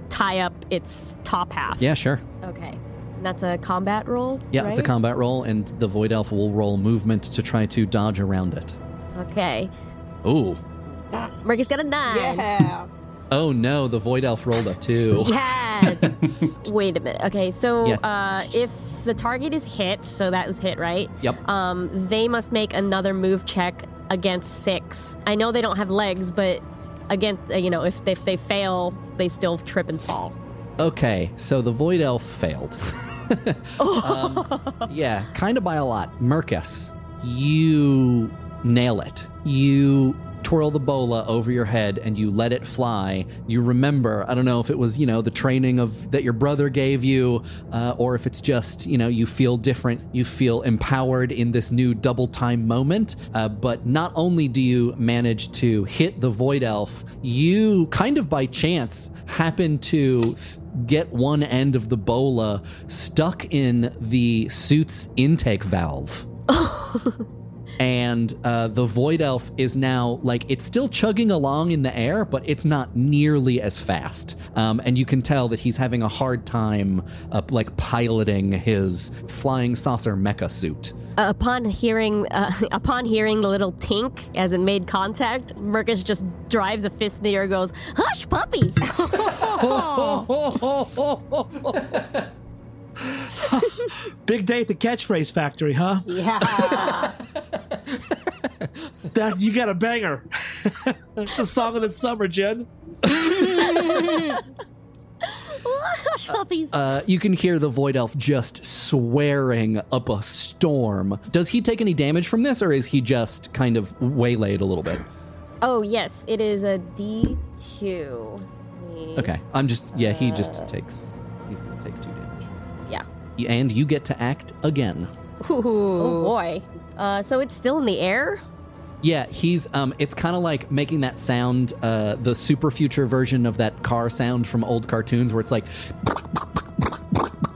tie up its top half. Yeah, sure. Okay. That's a combat roll, Yeah, right? It's a combat roll, and the Void Elf will roll movement to try to dodge around it. Okay. Ooh. Mercus got a nine. Yeah. Oh, no, the Void Elf rolled a two. Yes. Wait a minute. Okay, so yeah. uh, if the target is hit, so that was hit, right? Yep. Um, they must make another move check against six. I know they don't have legs, but against, uh, you know, if they, if they fail, they still trip and fall. Okay, so the Void Elf failed. um, yeah, kind of by a lot. Mercus, you nail it. You twirl the bola over your head and you let it fly. You remember, I don't know if it was, you know, the training of that your brother gave you, uh, or if it's just, you know, you feel different. You feel empowered in this new double time moment. Uh, but not only do you manage to hit the Void Elf, you kind of by chance happen to... Th- get one end of the bola stuck in the suit's intake valve. And uh, the Void Elf is now, like, it's still chugging along in the air, but it's not nearly as fast. Um, and you can tell that he's having a hard time, uh, like, piloting his flying saucer mecha suit. Uh, upon hearing uh, upon hearing the little tink as it made contact, Mercus just drives a fist in the air and goes, "Hush, puppies!" Big day at the catchphrase factory, huh? Yeah. That you got a banger. It's a song of the summer, Jen. Puppies. Uh, uh, you can hear the Void Elf just swearing up a storm. Does he take any damage from this, or is he just kind of waylaid a little bit? Oh, yes. It is a D two. Me, okay. I'm just... Yeah, uh, he just takes... He's going to take two damage. Yeah. And you get to act again. Ooh, oh, boy. Uh, so it's still in the air? Yeah, he's, um, it's kind of like making that sound, uh, the super future version of that car sound from old cartoons where it's like,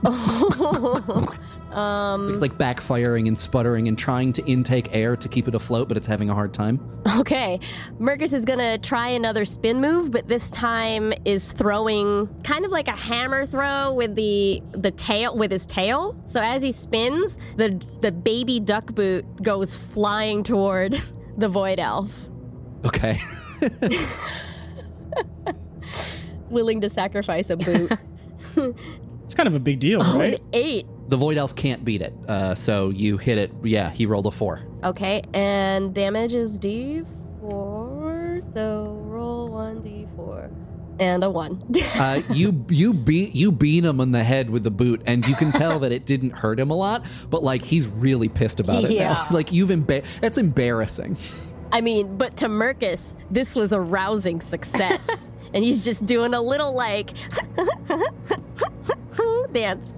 oh. um, it's like backfiring and sputtering and trying to intake air to keep it afloat, but it's having a hard time. Okay. Mercus is going to try another spin move, but this time is throwing kind of like a hammer throw with the, the tail, with his tail. So as he spins, the, the baby duck boot goes flying toward the Void Elf. Okay. Willing to sacrifice a boot. It's kind of a big deal, oh, right? An eight. The Void Elf can't beat it, uh, so you hit it. Yeah, he rolled a four. Okay, and damage is D four, so roll one D four. And a one. uh, you you beat you beat him on the head with the boot, and you can tell that it didn't hurt him a lot. But like he's really pissed about it. Yeah. Now. Like you've emba- that's embarrassing. I mean, but to Mercus, this was a rousing success, and he's just doing a little like dance.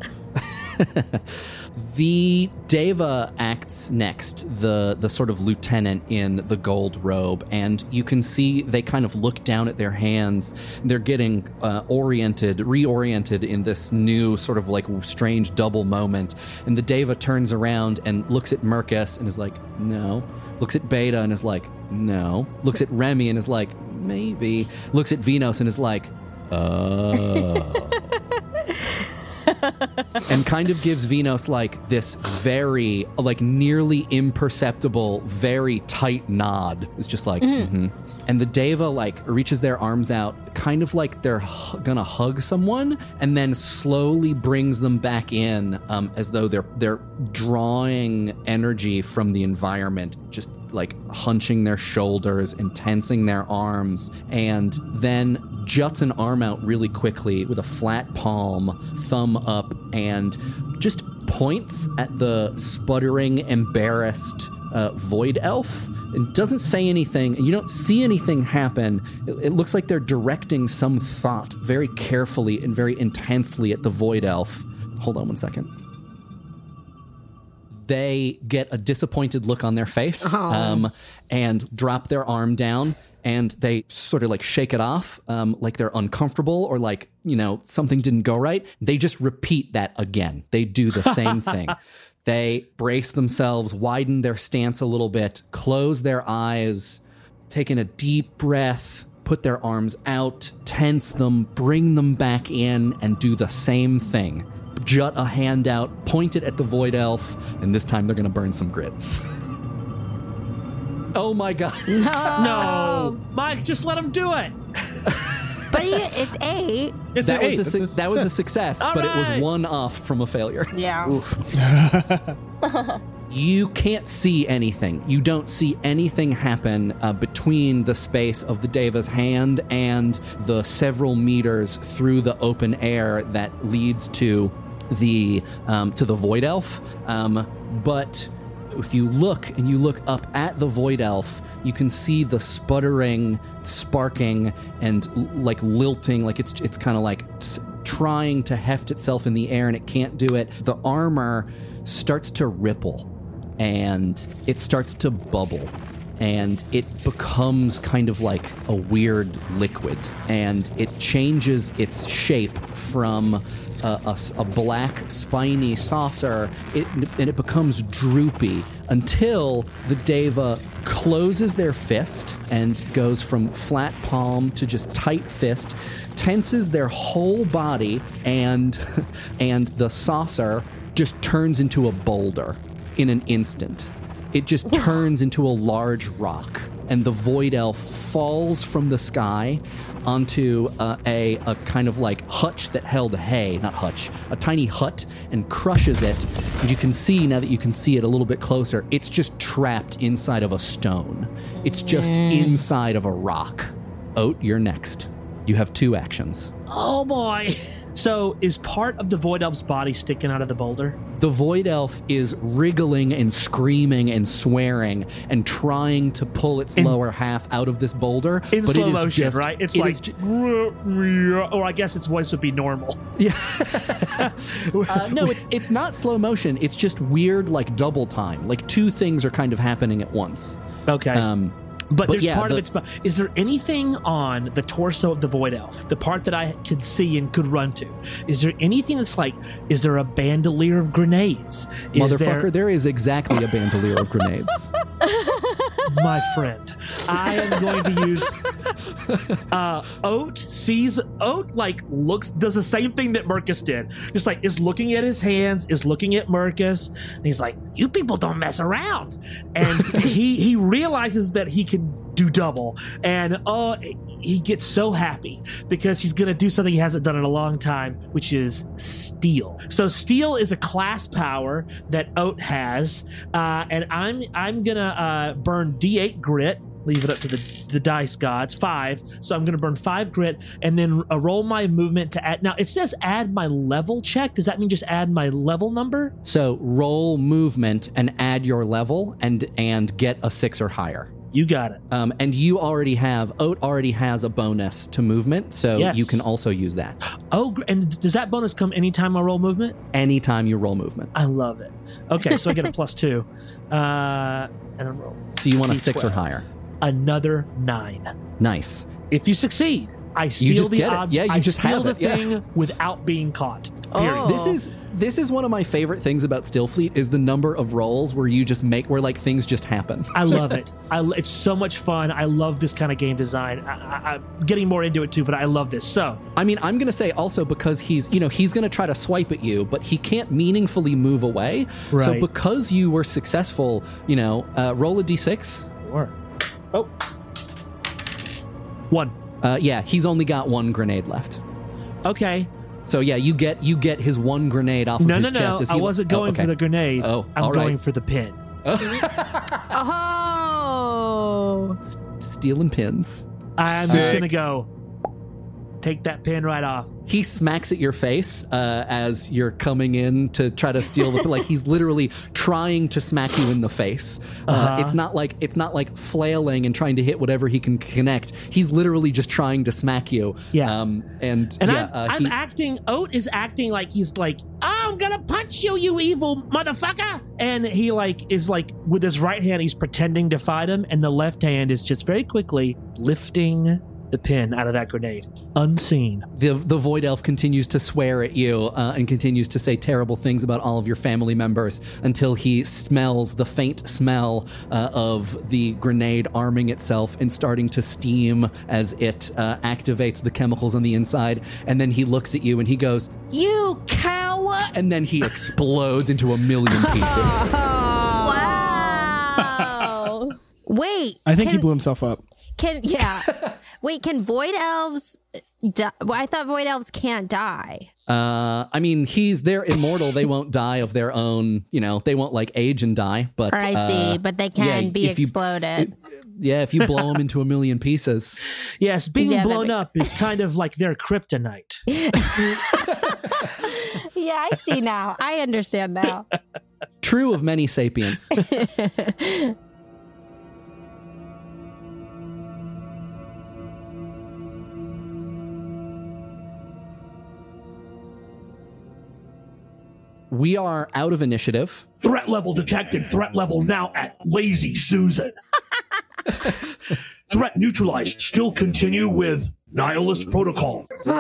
The Deva acts next, the, the sort of lieutenant in the gold robe, and you can see they kind of look down at their hands. They're getting uh, oriented, reoriented in this new sort of like strange double moment. And the Deva turns around and looks at Mercus and is like, no. Looks at Beta and is like, no. Looks at Remy and is like, maybe. Looks at Venos and is like, oh. And kind of gives Venos like this very, like nearly imperceptible, very tight nod. It's just like, mm. mm-hmm. And the Deva like reaches their arms out, kind of like they're h- gonna hug someone, and then slowly brings them back in, um, as though they're they're drawing energy from the environment, just like hunching their shoulders and tensing their arms, and then juts an arm out really quickly with a flat palm, thumb up, and just points at the sputtering, embarrassed uh, Void Elf. It doesn't say anything, and you don't see anything happen. It, it looks like they're directing some thought very carefully and very intensely at the Void Elf. Hold on one second. They get a disappointed look on their face, oh. um, and drop their arm down, and they sort of like shake it off, um, like they're uncomfortable or like, you know, something didn't go right. They just repeat that again. They do the same thing. They brace themselves, widen their stance a little bit, close their eyes, take in a deep breath, put their arms out, tense them, bring them back in, and do the same thing. Jut a hand out, point it at the Void Elf, and this time they're going to burn some grit. Oh my god. No. No. Mike, just let him do it. But he, it's eight. It's that eight. Was a, a that was a success, all but right. It was one off from a failure. Yeah. Oof. You can't see anything. You don't see anything happen uh, between the space of the Deva's hand and the several meters through the open air that leads to the um, to the Void Elf. Um, but if you look and you look up at the Void Elf, you can see the sputtering, sparking, and l- like lilting, like it's it's kind of like s- trying to heft itself in the air and it can't do it. The armor starts to ripple. And it starts to bubble, and it becomes kind of like a weird liquid, and it changes its shape from a, a, a black spiny saucer, it, and it becomes droopy until the Deva closes their fist and goes from flat palm to just tight fist, tenses their whole body, and and the saucer just turns into a boulder in an instant. It just turns into a large rock, and the void elf falls from the sky onto uh, a, a kind of like hutch that held hay, not hutch, a tiny hut, and crushes it. And you can see, now that you can see it a little bit closer, it's just trapped inside of a stone. It's just mm. inside of a rock. Oat, you're next. You have two actions. Oh boy. So is part of the Void Elf's body sticking out of the boulder? The Void Elf is wriggling and screaming and swearing and trying to pull its in, lower half out of this boulder. In but slow it is motion, just, right? It's it like, ju- or I guess its voice would be normal. Yeah. uh, no, it's it's not slow motion. It's just weird, like double time. Like two things are kind of happening at once. Okay. Um, But, but there's yeah, part the, of its... Is there anything on the torso of the Void Elf, the part that I could see and could run to? Is there anything that's like, is there a bandolier of grenades? Is motherfucker, there, there is exactly a bandolier of grenades. My friend, I am going to use... Uh, Oat sees... Oat, like, looks... Does the same thing that Mercus did. Just, like, is looking at his hands, is looking at Mercus, and he's like, you people don't mess around. And he, he realizes that he can do double, and oh, he gets so happy because he's gonna do something he hasn't done in a long time, which is steal. So steal is a class power that Oat has, uh, and I'm I'm gonna uh, burn D eight grit. Leave it up to the, the dice gods. Five. So I'm going to burn five grit and then uh, roll my movement to add. Now, it says add my level check. Does that mean just add my level number? So roll movement and add your level and and get a six or higher. You got it. Um, and you already have, Oat already has a bonus to movement, so yes. You can also use that. Oh, and does that bonus come anytime I roll movement? Anytime you roll movement. I love it. Okay, so I get a plus two. Uh, and I roll. So you want D twelve. A six or higher. Another nine. Nice. If you succeed, I steal the object. Yeah, you I just steal the it. thing yeah. without being caught. Oh. This is this is one of my favorite things about Stillfleet is the number of rolls where you just make where like things just happen. I love it. I, it's so much fun. I love this kind of game design. I, I, I'm getting more into it too, but I love this. So I mean, I'm gonna say also because he's you know he's gonna try to swipe at you, but he can't meaningfully move away. Right. So because you were successful, you know, uh, roll a d six. Sure. Oh. One. Uh, yeah, he's only got one grenade left. Okay. So yeah, you get you get his one grenade off no, of his no, chest. No, no, no. I wasn't lo- going oh, okay. for the grenade. Oh, I'm all right. going for the pin. Oh. S- stealing pins. I'm Sick. just gonna go. Take that pin right off. He smacks at your face uh, as you're coming in to try to steal the like he's literally trying to smack you in the face. Uh-huh. Uh, it's not like it's not like flailing and trying to hit whatever he can connect. He's literally just trying to smack you. Yeah. Um, and and yeah, I'm, uh, I'm he, acting. Oat is acting like he's like, oh, I'm gonna punch you, you evil motherfucker. And he like is like with his right hand, he's pretending to fight him, and the left hand is just very quickly lifting the pin out of that grenade. Unseen. The the Void Elf continues to swear at you uh, and continues to say terrible things about all of your family members until he smells the faint smell uh, of the grenade arming itself and starting to steam as it uh, activates the chemicals on the inside. And then he looks at you and he goes, you coward! And then he explodes into a million pieces. Wow. Wait. I think can, he blew himself up. Can Yeah. Wait, can void elves die? Well, I thought void elves can't die. Uh, I mean, he's they're immortal. They won't die of their own, you know, they won't like age and die. But or I uh, see, but they can yeah, be exploded. You, it, yeah, if you blow them into a million pieces. Yes, being yeah, blown up sense. Is kind of like their kryptonite. Yeah, I see now. I understand now. True of many sapiens. We are out of initiative. Threat level detected. Threat level now at Lazy Susan. Threat neutralized. Still continue with Nihilist Protocol. Uh,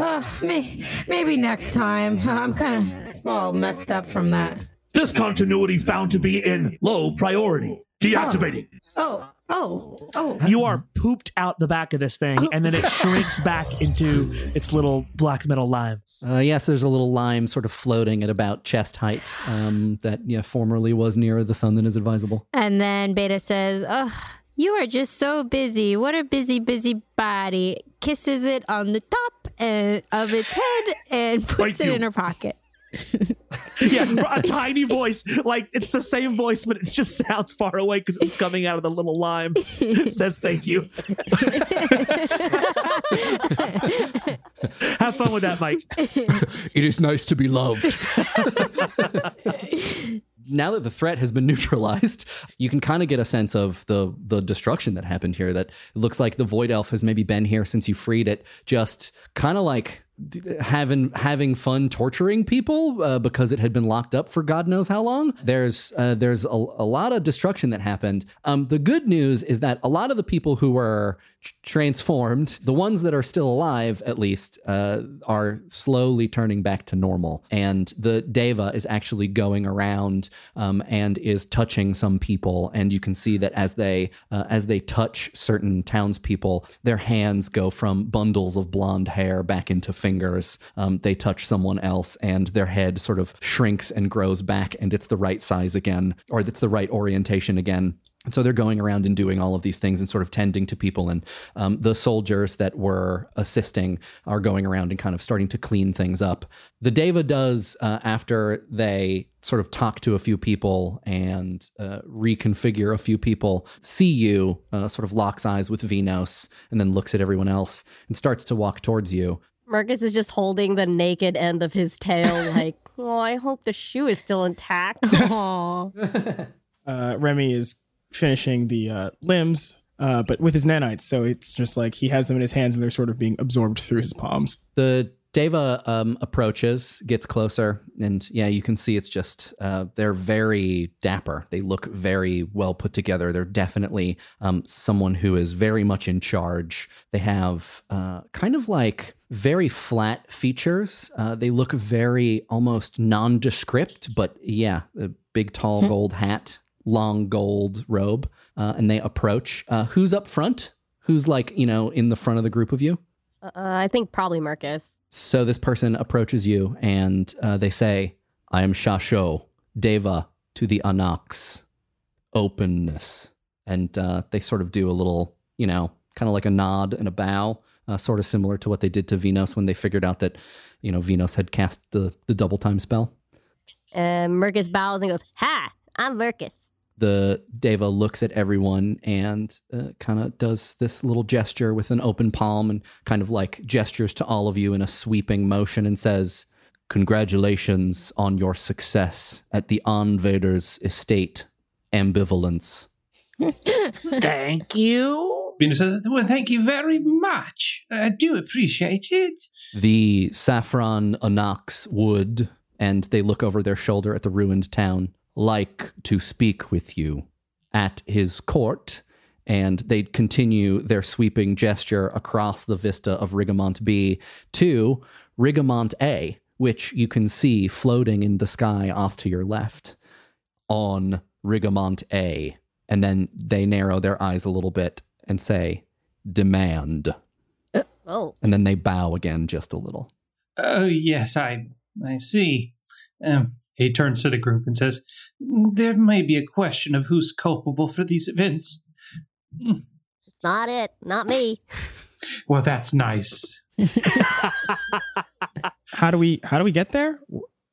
uh, may, maybe next time. I'm kind of all messed up from that. This continuity found to be in low priority. Deactivating. Oh. oh, oh, oh. You are pooped out the back of this thing, oh. and then it shrinks back into its little black metal lime. Uh, yes, there's a little lime sort of floating at about chest height um, that yeah, formerly was nearer the sun than is advisable. And then Beta says, ugh, you are just so busy. What a busy, busy body. Kisses it on the top and, of its head and puts Thank it you. in her pocket. Yeah, a tiny voice, like it's the same voice, but it just sounds far away because it's coming out of the little lime. Says thank you. Have fun with that, Mike. It is nice to be loved. Now that the threat has been neutralized, you can kind of get a sense of the the destruction that happened here. That it looks like the Void Elf has maybe been here since you freed it, just kind of like having having fun torturing people uh, because it had been locked up for God knows how long. There's uh, there's a, a lot of destruction that happened. Um, the good news is that a lot of the people who were t- transformed, the ones that are still alive at least, uh, are slowly turning back to normal. And the Deva is actually going around um, and is touching some people. And you can see that as they uh, as they touch certain townspeople, their hands go from bundles of blonde hair back into fingers. fingers um, they touch someone else and their head sort of shrinks and grows back and it's the right size again, or it's the right orientation again. And so they're going around and doing all of these things and sort of tending to people. And um, the soldiers that were assisting are going around and kind of starting to clean things up. The Deva does, uh, after they sort of talk to a few people and uh, reconfigure a few people, see you, uh, sort of locks eyes with Venos and then looks at everyone else and starts to walk towards you. Marcus is just holding the naked end of his tail like, oh, I hope the shoe is still intact. Aww. Uh, Remy is finishing the uh, limbs, uh, but with his nanites. So it's just like he has them in his hands and they're sort of being absorbed through his palms. The Deva um, approaches, gets closer, and yeah, you can see it's just, uh, they're very dapper. They look very well put together. They're definitely um, someone who is very much in charge. They have uh, kind of like very flat features. Uh, they look very almost nondescript, but yeah, a big, tall mm-hmm. gold hat, long gold robe, uh, and they approach. Uh, who's up front? Who's like, you know, in the front of the group of you? Uh, I think probably Marcus. So this person approaches you and uh, they say, I am Shasho, Deva to the Anox, openness. And uh, they sort of do a little, you know, kind of like a nod and a bow, uh, sort of similar to what they did to Venos when they figured out that, you know, Venos had cast the, the double time spell. And Mercus bows and goes, hi, I'm Mercus. The Deva looks at everyone and uh, kind of does this little gesture with an open palm and kind of like gestures to all of you in a sweeping motion and says, congratulations on your success at the Anveder's estate, ambivalence. Thank you. Well, thank you very much. I do appreciate it. The Saffron Anox would, and they look over their shoulder at the ruined town, like to speak with you at his court, and they'd continue their sweeping gesture across the vista of Rigamont B to Rigamont A, which you can see floating in the sky off to your left on Rigamont A. And then they narrow their eyes a little bit and say, demand. Uh, oh. And then they bow again just a little. Oh, yes, I, I see. Um, he turns to the group and says, there may be a question of who's culpable for these events. It's not it. Not me. Well, that's nice. How do we how do we get there?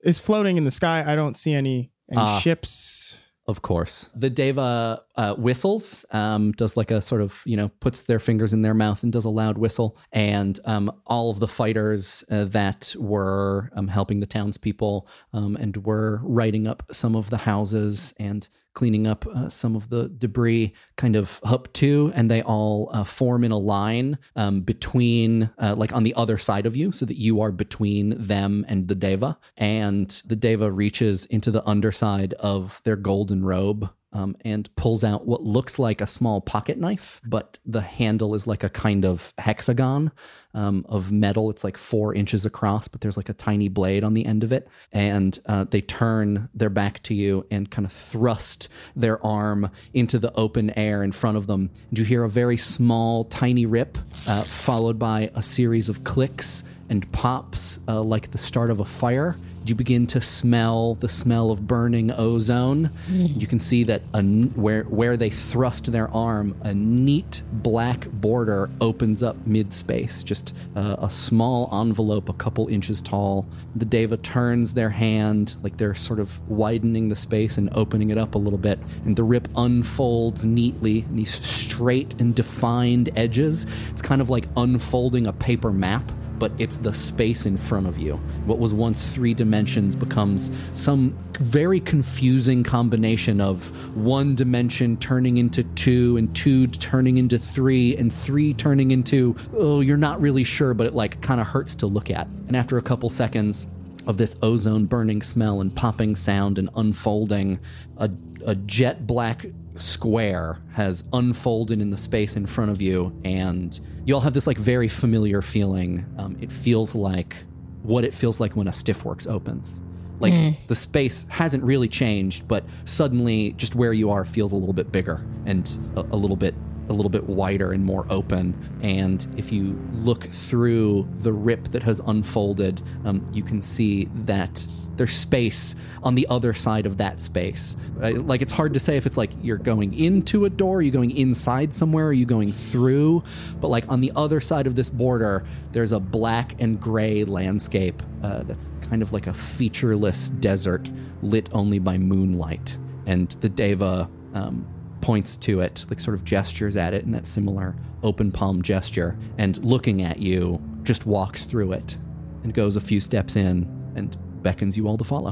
It's floating in the sky. I don't see any, any uh, ships. Of course. The Deva uh, whistles, um, does like a sort of, you know, puts their fingers in their mouth and does a loud whistle. And um, all of the fighters uh, that were um, helping the townspeople um, and were righting up some of the houses and cleaning up uh, some of the debris kind of up to, and they all uh, form in a line um, between, uh, like on the other side of you, so that you are between them and the Deva. And the Deva reaches into the underside of their golden robe um, and pulls out what looks like a small pocket knife, but the handle is like a kind of hexagon um, of metal. It's like four inches across, but there's like a tiny blade on the end of it. And uh, they turn their back to you and kind of thrust their arm into the open air in front of them. And you hear a very small, tiny rip, uh, followed by a series of clicks and pops uh, like the start of a fire. You begin to smell the smell of burning ozone. You can see that a, where where they thrust their arm, a neat black border opens up mid-space, just uh, a small envelope a couple inches tall. The Deva turns their hand, like they're sort of widening the space and opening it up a little bit, and the rip unfolds neatly in these straight and defined edges. It's kind of like unfolding a paper map, but it's the space in front of you. What was once three dimensions becomes some very confusing combination of one dimension turning into two and two turning into three and three turning into, oh, you're not really sure, but it like kind of hurts to look at. And after a couple seconds of this ozone burning smell and popping sound and unfolding, a, a jet black square has unfolded in the space in front of you, and you all have this like very familiar feeling. Um, it feels like what it feels like when a Stillworks opens. Like mm. the space hasn't really changed, but suddenly just where you are feels a little bit bigger and a, a little bit a little bit wider and more open. And if you look through the rip that has unfolded, um, you can see that there's space on the other side of that space. Like, it's hard to say if it's like you're going into a door, you're going inside somewhere, are you going through? But like on the other side of this border, there's a black and gray landscape uh, that's kind of like a featureless desert lit only by moonlight. And the Deva um, points to it, like sort of gestures at it in that similar open palm gesture, and looking at you, just walks through it and goes a few steps in and beckons you all to follow.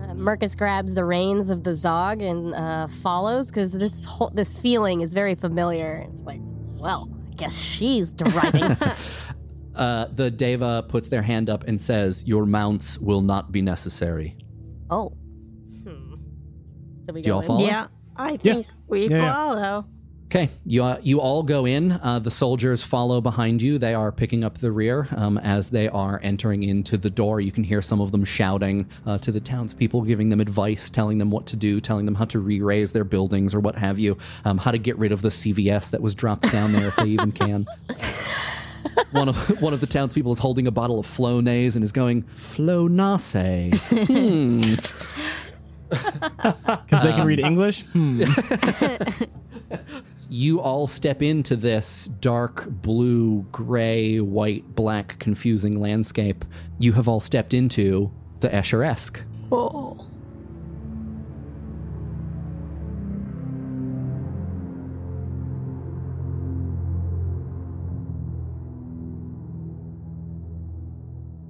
Uh, Mercus grabs the reins of the Zog and uh, follows, because this whole, this feeling is very familiar. It's like, well, I guess she's driving. uh, the Deva puts their hand up and says, "Your mounts will not be necessary." Oh. Hmm. So we Do go you all in? follow? Yeah, I think yeah. we yeah, follow. Yeah. Okay, you uh, you all go in. Uh, the soldiers follow behind you. They are picking up the rear um, as they are entering into the door. You can hear some of them shouting uh, to the townspeople, giving them advice, telling them what to do, telling them how to re-raise their buildings or what have you, um, how to get rid of the C V S that was dropped down there if they even can. One of one of the townspeople is holding a bottle of Flonase and is going, "Flonase." Hmm. Because they can um, read English? Hmm. You all step into this dark blue, gray, white, black, confusing landscape. You have all stepped into the Escher-esque. Oh.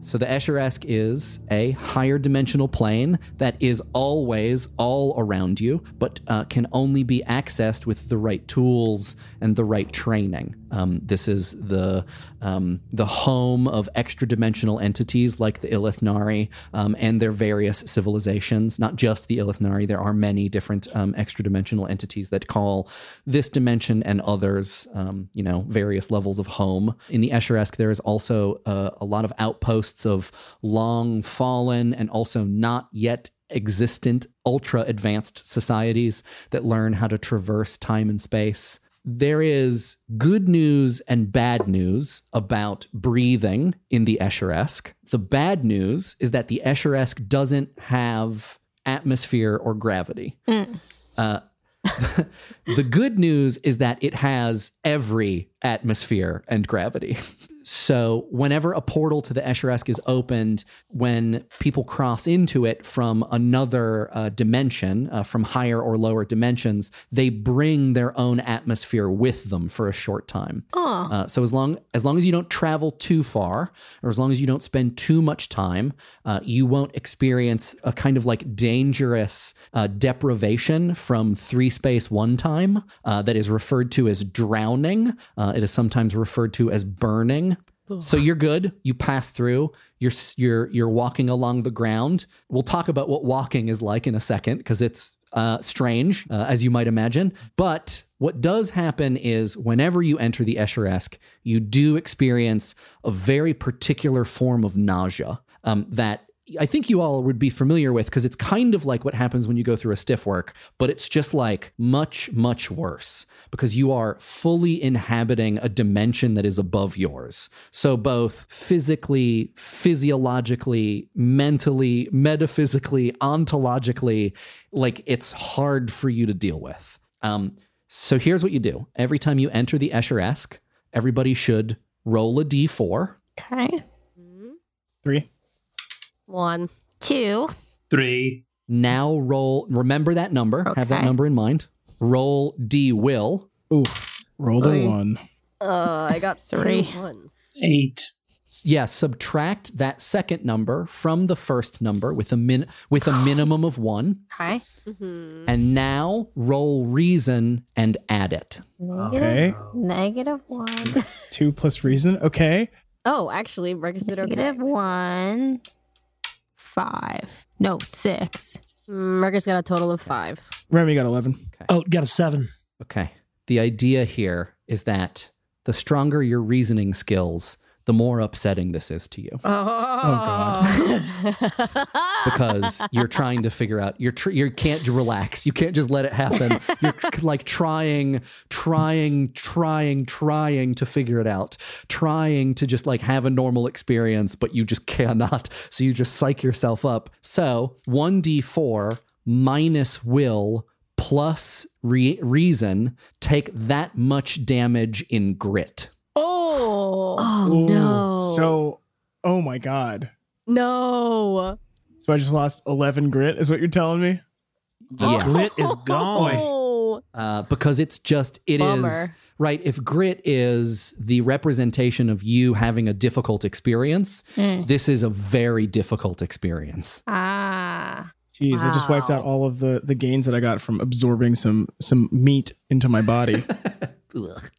So the Escher-esque is a higher dimensional plane that is always all around you, but uh, can only be accessed with the right tools and the right training. Um, this is the um, the home of extra-dimensional entities like the Ilithnari um, and their various civilizations. Not just the Ilithnari. There are many different um, extra-dimensional entities that call this dimension and others, um, you know, various levels of home. In the Escher-esque, there is also uh, a lot of outposts of long fallen and also not yet existent ultra advanced societies that learn how to traverse time and space. There is good news and bad news about breathing in the Escher-esque. The bad news is that the Escher-esque doesn't have atmosphere or gravity. Mm. Uh, the good news is that it has every atmosphere and gravity. So whenever a portal to the Escher-esque is opened, when people cross into it from another uh, dimension, uh, from higher or lower dimensions, they bring their own atmosphere with them for a short time. Oh. Uh, so as long as long as you don't travel too far, or as long as you don't spend too much time, uh, you won't experience a kind of like dangerous uh, deprivation from three space one time uh, that is referred to as drowning. Uh, it is sometimes referred to as burning. So you're good. You pass through. You're you're you're walking along the ground. We'll talk about what walking is like in a second, because it's uh, strange, uh, as you might imagine. But what does happen is whenever you enter the Escher-esque, you do experience a very particular form of nausea um, that I think you all would be familiar with, because it's kind of like what happens when you go through a stiff work, but it's just like much, much worse, because you are fully inhabiting a dimension that is above yours. So both physically, physiologically, mentally, metaphysically, ontologically, like it's hard for you to deal with. Um, so here's what you do. Every time you enter the Escher-esque, everybody should roll a d four. Okay. Three. One, two, three. Now roll. Remember that number. Okay. Have that number in mind. Roll D will. Oof. Roll the one. Uh, I got three. Ones. Eight. Yes. Yeah, subtract that second number from the first number with a min with a minimum of one. Okay. Mm-hmm. And now roll reason and add it. Negative, okay. Negative one. Two plus reason. Okay. Oh, actually, requisite. Okay. Negative one. Five. No, six. Mercus got a total of five. Remy got eleven. Okay. Oh, got a seven. Okay. The idea here is that the stronger your reasoning skills, the more upsetting this is to you. Oh, oh God. Because you're trying to figure out, you're tr- you can't relax. You can't just let it happen. You're like trying, trying, trying, trying to figure it out. Trying to just like have a normal experience, but you just cannot. So you just psych yourself up. So one d four minus will plus re- reason, take that much damage in grit. Oh, oh no. So, oh my God. No. So I just lost eleven grit is what you're telling me? The yeah. grit is gone. Uh, because it's just, it Bummer. Is, right? If grit is the representation of you having a difficult experience, mm. this is a very difficult experience. Ah. Jeez, wow. I just wiped out all of the, the gains that I got from absorbing some some meat into my body. Ugh.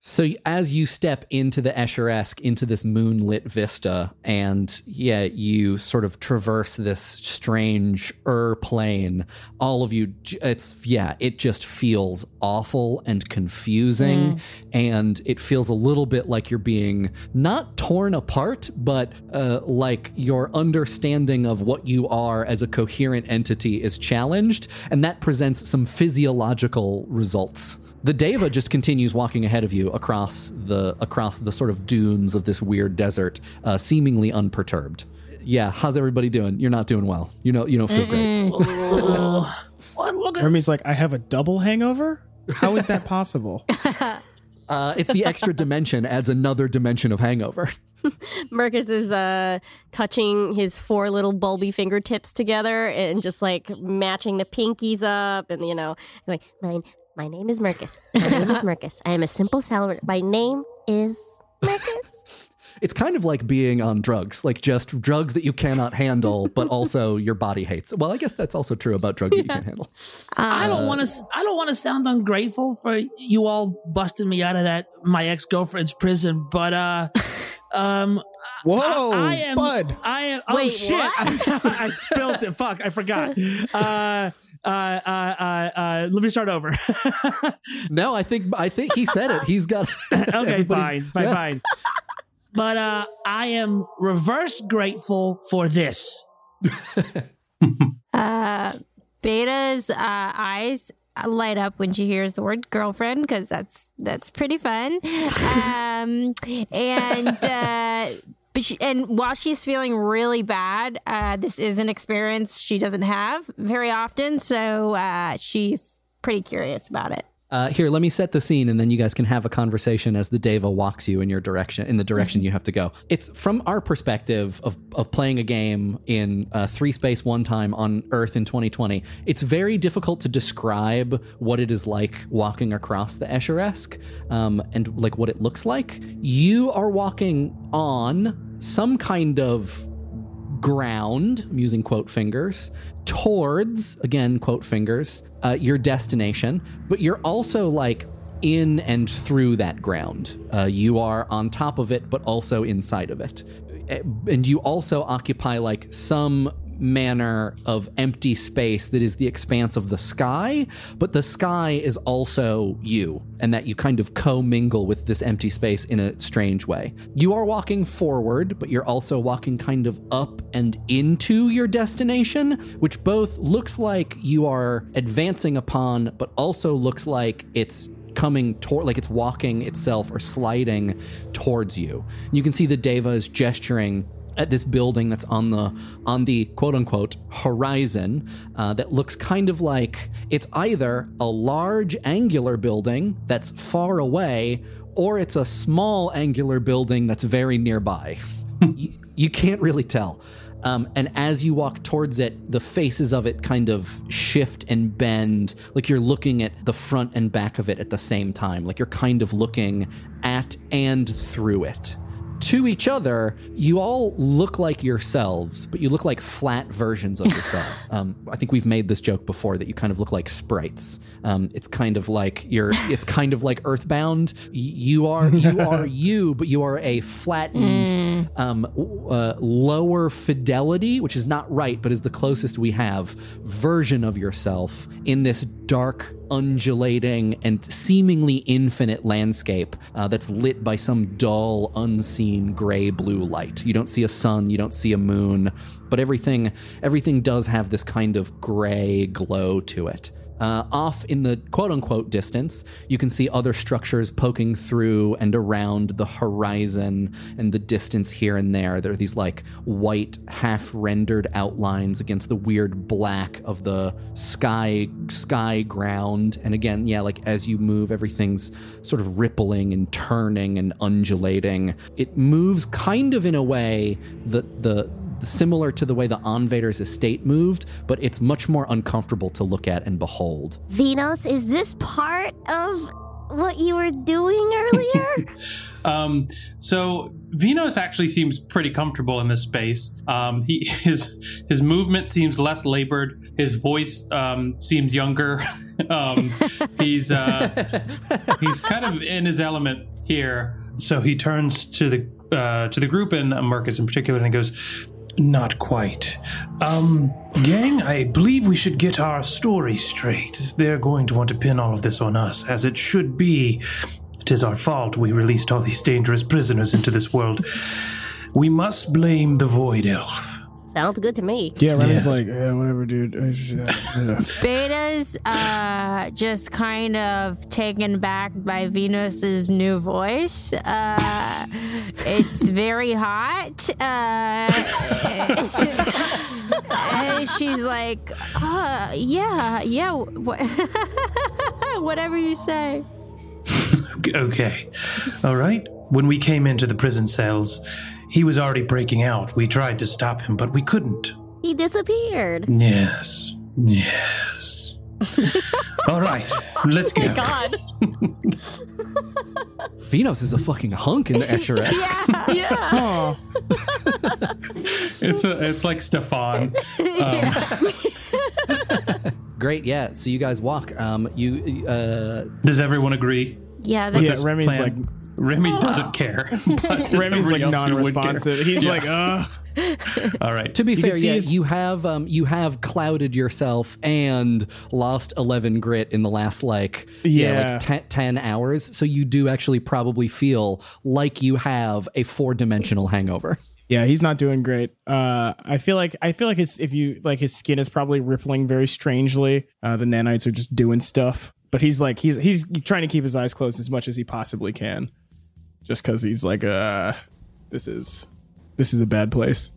So as you step into the Escher-esque, into this moonlit vista, and yeah, you sort of traverse this strange er plane, all of you, it's, yeah, it just feels awful and confusing, mm. and it feels a little bit like you're being not torn apart, but uh, like your understanding of what you are as a coherent entity is challenged, and that presents some physiological results. The Deva just continues walking ahead of you across the across the sort of dunes of this weird desert, uh, seemingly unperturbed. Yeah, how's everybody doing? You're not doing well. You know, you don't feel Mm-mm. great. Oh. What, look at- Hermes like, I have a double hangover? How is that possible? uh, it's the extra dimension adds another dimension of hangover. Mercus is uh, touching his four little bulby fingertips together and just like matching the pinkies up, and you know, like nine. My name is Mercus. My name is Mercus. I am a simple salad. My name is Mercus. It's kind of like being on drugs, like just drugs that you cannot handle, but also your body hates. Well, I guess that's also true about drugs yeah. that you can handle. Uh, I don't want to. I don't want to sound ungrateful for you all busting me out of that my ex girlfriend's prison, but uh, um, whoa, I, I am. Bud. I am. Oh Wait, shit! I, I spilled it. Fuck! I forgot. Uh. Uh, uh, uh, uh, let me start over. No, I think I think he said it. He's got okay, fine, fine, yeah. fine. But uh, I am reverse grateful for this. uh, Beta's uh, eyes light up when she hears the word girlfriend, because that's that's pretty fun. Um, and. Uh, But she, and while she's feeling really bad, uh, this is an experience she doesn't have very often, so uh, she's pretty curious about it. Uh, here, let me set the scene, and then you guys can have a conversation as the Deva walks you in your direction, in the direction you have to go. It's from our perspective of of playing a game in uh, three space one time on Earth in twenty twenty. It's very difficult to describe what it is like walking across the Escher-esque, um, and like what it looks like. You are walking on some kind of ground, I'm using quote fingers, towards, again, quote fingers, uh, your destination, but you're also like in and through that ground. Uh, you are on top of it, but also inside of it. And you also occupy like some manner of empty space that is the expanse of the sky, but the sky is also you, and that you kind of co-mingle with this empty space in a strange way. You are walking forward, but you're also walking kind of up and into your destination, which both looks like you are advancing upon, but also looks like it's coming toward, like it's walking itself or sliding towards you. You can see the Deva is gesturing at this building that's on the on the quote-unquote horizon uh, that looks kind of like it's either a large angular building that's far away, or it's a small angular building that's very nearby. you, you can't really tell. Um, and as you walk towards it, the faces of it kind of shift and bend, like you're looking at the front and back of it at the same time, like you're kind of looking at and through it. To each other, you all look like yourselves, but you look like flat versions of yourselves. Um, I think we've made this joke before that you kind of look like sprites. Um, it's kind of like you're. It's kind of like Earthbound. You are you are you, but you are a flattened, mm. um, uh, lower fidelity, which is not right, but is the closest we have version of yourself in this dark, undulating, and seemingly infinite landscape uh, that's lit by some dull, unseen gray-blue light. You don't see a sun, you don't see a moon, but everything everything does have this kind of gray glow to it. Uh, off in the quote-unquote distance, you can see other structures poking through and around the horizon and the distance here and there. There are these like white, half-rendered outlines against the weird black of the sky, sky ground. And again, yeah, like as you move, everything's sort of rippling and turning and undulating. It moves kind of in a way that the similar to the way the Anveder's estate moved, but it's much more uncomfortable to look at and behold. Venos, is this part of what you were doing earlier? um, so Venos actually seems pretty comfortable in this space. Um, he his his movement seems less labored. His voice um, seems younger. um, he's uh, he's kind of in his element here. So he turns to the uh, to the group and uh, Marcus in particular, and he goes, "Not quite. Um, gang, I believe we should get our story straight. They're going to want to pin all of this on us, as it should be. It is our fault we released all these dangerous prisoners into this world. We must blame the Void Elf." Sounds good to me. Yeah, Ren's yes. like, yeah, whatever, dude. Beta's uh, just kind of taken back by Venus's new voice. Uh, it's very hot. Uh, and she's like, uh, yeah, yeah, wh- whatever you say. Okay. All right. When we came into the prison cells, he was already breaking out. We tried to stop him, but we couldn't. He disappeared. Yes. Yes. All right. Let's go. Oh, my God. Venos is a fucking hunk in the Escher-esque. Yeah. yeah. Oh. it's, a, it's like Stefan. Um, yeah. Great, yeah. So you guys walk. Um, you. Uh, Does everyone agree? Yeah. With yeah, this Remy's plan? like... Remy doesn't care. But Remy's like non-responsive. He's yeah. like, uh. All right. To be you fair, yeah, you have um, you have clouded yourself and lost eleven grit in the last like yeah, yeah like ten, ten hours. So you do actually probably feel like you have a four-dimensional hangover. Yeah, he's not doing great. Uh, I feel like I feel like his if you like his skin is probably rippling very strangely. Uh, the nanites are just doing stuff, but he's like he's he's trying to keep his eyes closed as much as he possibly can. Just because he's like, uh, this is this is a bad place.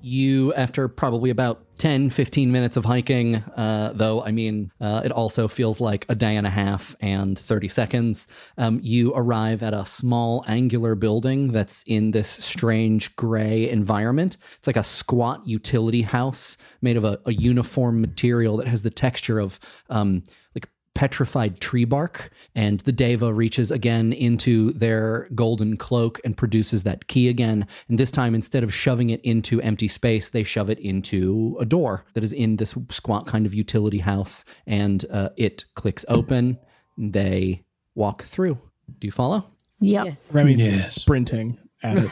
You, after probably about ten, fifteen minutes of hiking, uh, though, I mean, uh, it also feels like a day and a half and thirty seconds, um, you arrive at a small angular building that's in this strange gray environment. It's like a squat utility house made of a, a uniform material that has the texture of um, like petrified tree bark, and the Deva reaches again into their golden cloak and produces that key again, and this time, instead of shoving it into empty space, they shove it into a door that is in this squat kind of utility house, and uh, it clicks open. they walk through. Do you follow? Yep. Yes. Remy's yes. sprinting at it.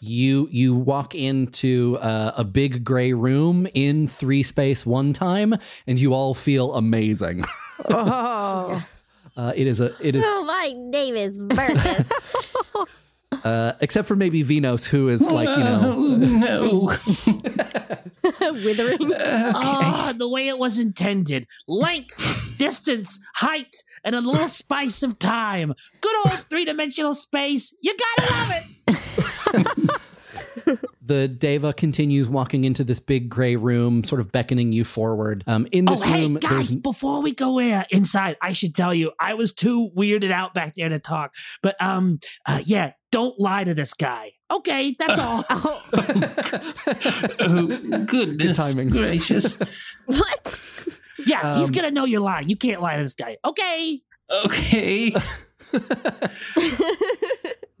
you you walk into uh, a big gray room in three space one time, and you all feel amazing. Oh. Uh, it is a it is. Oh, my name is Burgess. Uh, except for maybe Venus, who is like, you know, no. Withering. Okay. Oh, the way it was intended. Length, distance, height, and a little spice of time. Good old three-dimensional space. You gotta love it. The Deva continues walking into this big gray room, sort of beckoning you forward. Um, in this oh, hey, room, guys, there's... before we go uh, inside, I should tell you, I was too weirded out back there to talk. But um, uh, yeah, don't lie to this guy. Okay, that's uh, all. Oh, goodness timing. Gracious. What? Yeah, um, he's going to know you're lying. You can't lie to this guy. Okay. Okay.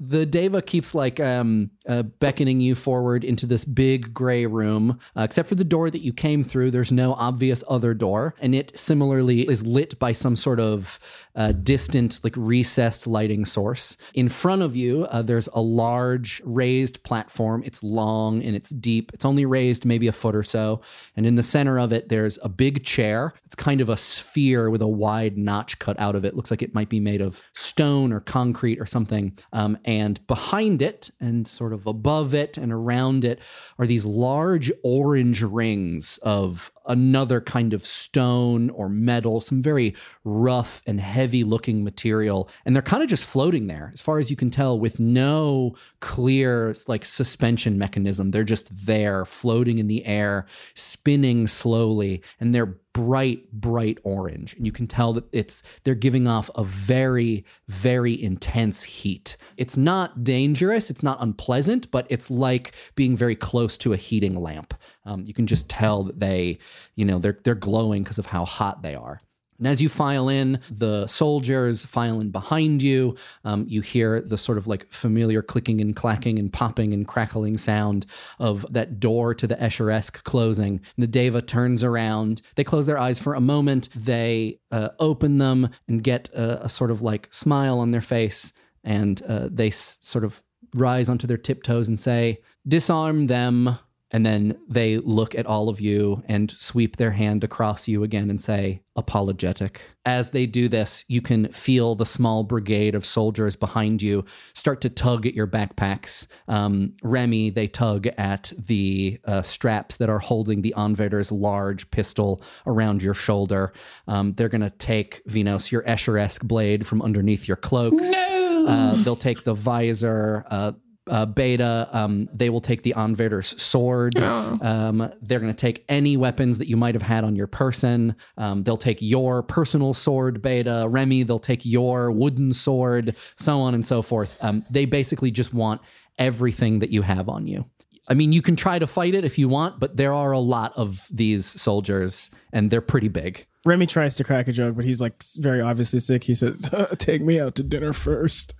The Deva keeps like um, uh, beckoning you forward into this big gray room. Uh, except for the door that you came through, there's no obvious other door. And it similarly is lit by some sort of uh, distant, like recessed lighting source. In front of you, uh, there's a large raised platform. It's long and it's deep. It's only raised maybe a foot or so. And in the center of it, there's a big chair. It's kind of a sphere with a wide notch cut out of it. Looks like it might be made of stone or concrete or something. Um, And behind it and sort of above it and around it are these large orange rings of another kind of stone or metal, some very rough and heavy looking material. And they're kind of just floating there, as far as you can tell, with no clear like suspension mechanism. They're just there floating in the air, spinning slowly, and they're bright, bright orange. And you can tell that it's they're giving off a very, very intense heat. It's not dangerous. It's not unpleasant, but it's like being very close to a heating lamp. Um, you can just tell that they, you know, they're they're glowing because of how hot they are. And as you file in, the soldiers file in behind you. Um, you hear the sort of like familiar clicking and clacking and popping and crackling sound of that door to the Escher-esque closing. And the Deva turns around. They close their eyes for a moment. They uh, open them and get a, a sort of like smile on their face. And uh, they s- sort of rise onto their tiptoes and say, "Disarm them." And then they look at all of you and sweep their hand across you again and say, "Apologetic." As they do this, you can feel the small brigade of soldiers behind you start to tug at your backpacks. Um, Remy, they tug at the uh, straps that are holding the Anveder's large pistol around your shoulder. Um, they're going to take, Venus, your Escher-esque blade from underneath your cloaks. No! Uh, they'll take the visor... Uh, Uh, beta, um, they will take the Anveder's sword. Um, they're going to take any weapons that you might have had on your person. Um, they'll take your personal sword, Beta. Remy, they'll take your wooden sword, so on and so forth. Um, they basically just want everything that you have on you. I mean, you can try to fight it if you want, but there are a lot of these soldiers, and they're pretty big. Remy tries to crack a joke, but he's like very obviously sick. He says, uh, "Take me out to dinner first."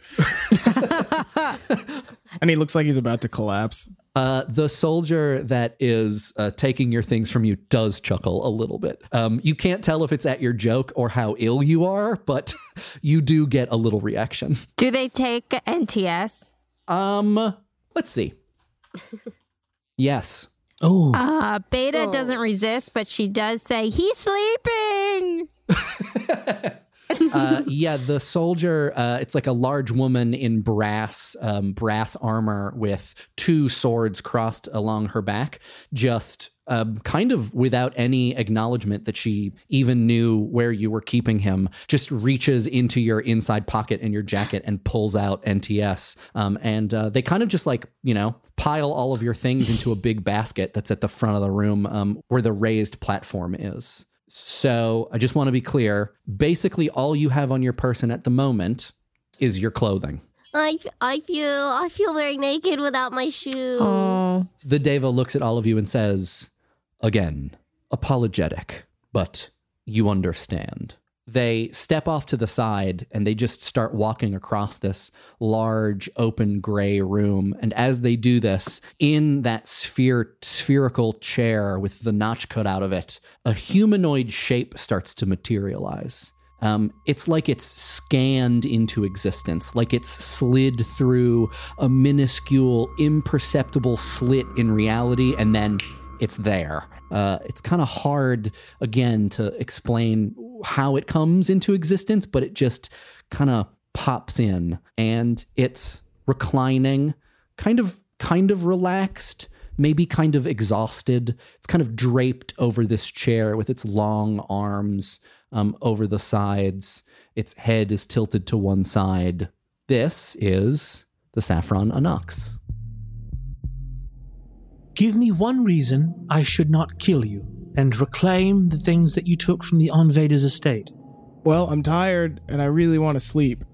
And he looks like he's about to collapse. Uh, the soldier that is uh, taking your things from you does chuckle a little bit. Um, you can't tell if it's at your joke or how ill you are, but you do get a little reaction. Do they take N T S? Um, let's see. Yes. Oh. Uh, Beta oh. doesn't resist, but she does say, "He's sleeping." uh, yeah, the soldier, uh, it's like a large woman in brass, um, brass armor with two swords crossed along her back, just um, kind of without any acknowledgement that she even knew where you were keeping him, just reaches into your inside pocket in your jacket and pulls out N T S. Um, and uh, they kind of just like, you know, pile all of your things into a big basket that's at the front of the room um, where the raised platform is. So I just want to be clear. Basically, all you have on your person at the moment is your clothing. I, I feel I feel very naked without my shoes. Aww. The Deva looks at all of you and says, "Again, apologetic, but you understand." They step off to the side and they just start walking across this large open gray room. And as they do this, in that sphere, spherical chair with the notch cut out of it, a humanoid shape starts to materialize. Um, it's like it's scanned into existence, like it's slid through a minuscule, imperceptible slit in reality, and then it's there. Uh, it's kind of hard, again, to explain how it comes into existence, but it just kind of pops in, and it's reclining, kind of, kind of relaxed, maybe kind of exhausted. It's kind of draped over this chair with its long arms Um, over the sides. Its head is tilted to one side. This is the Saffron Anox. Give me one reason I should not kill you and reclaim the things that you took from the Anveder's estate. Well, I'm tired and I really want to sleep.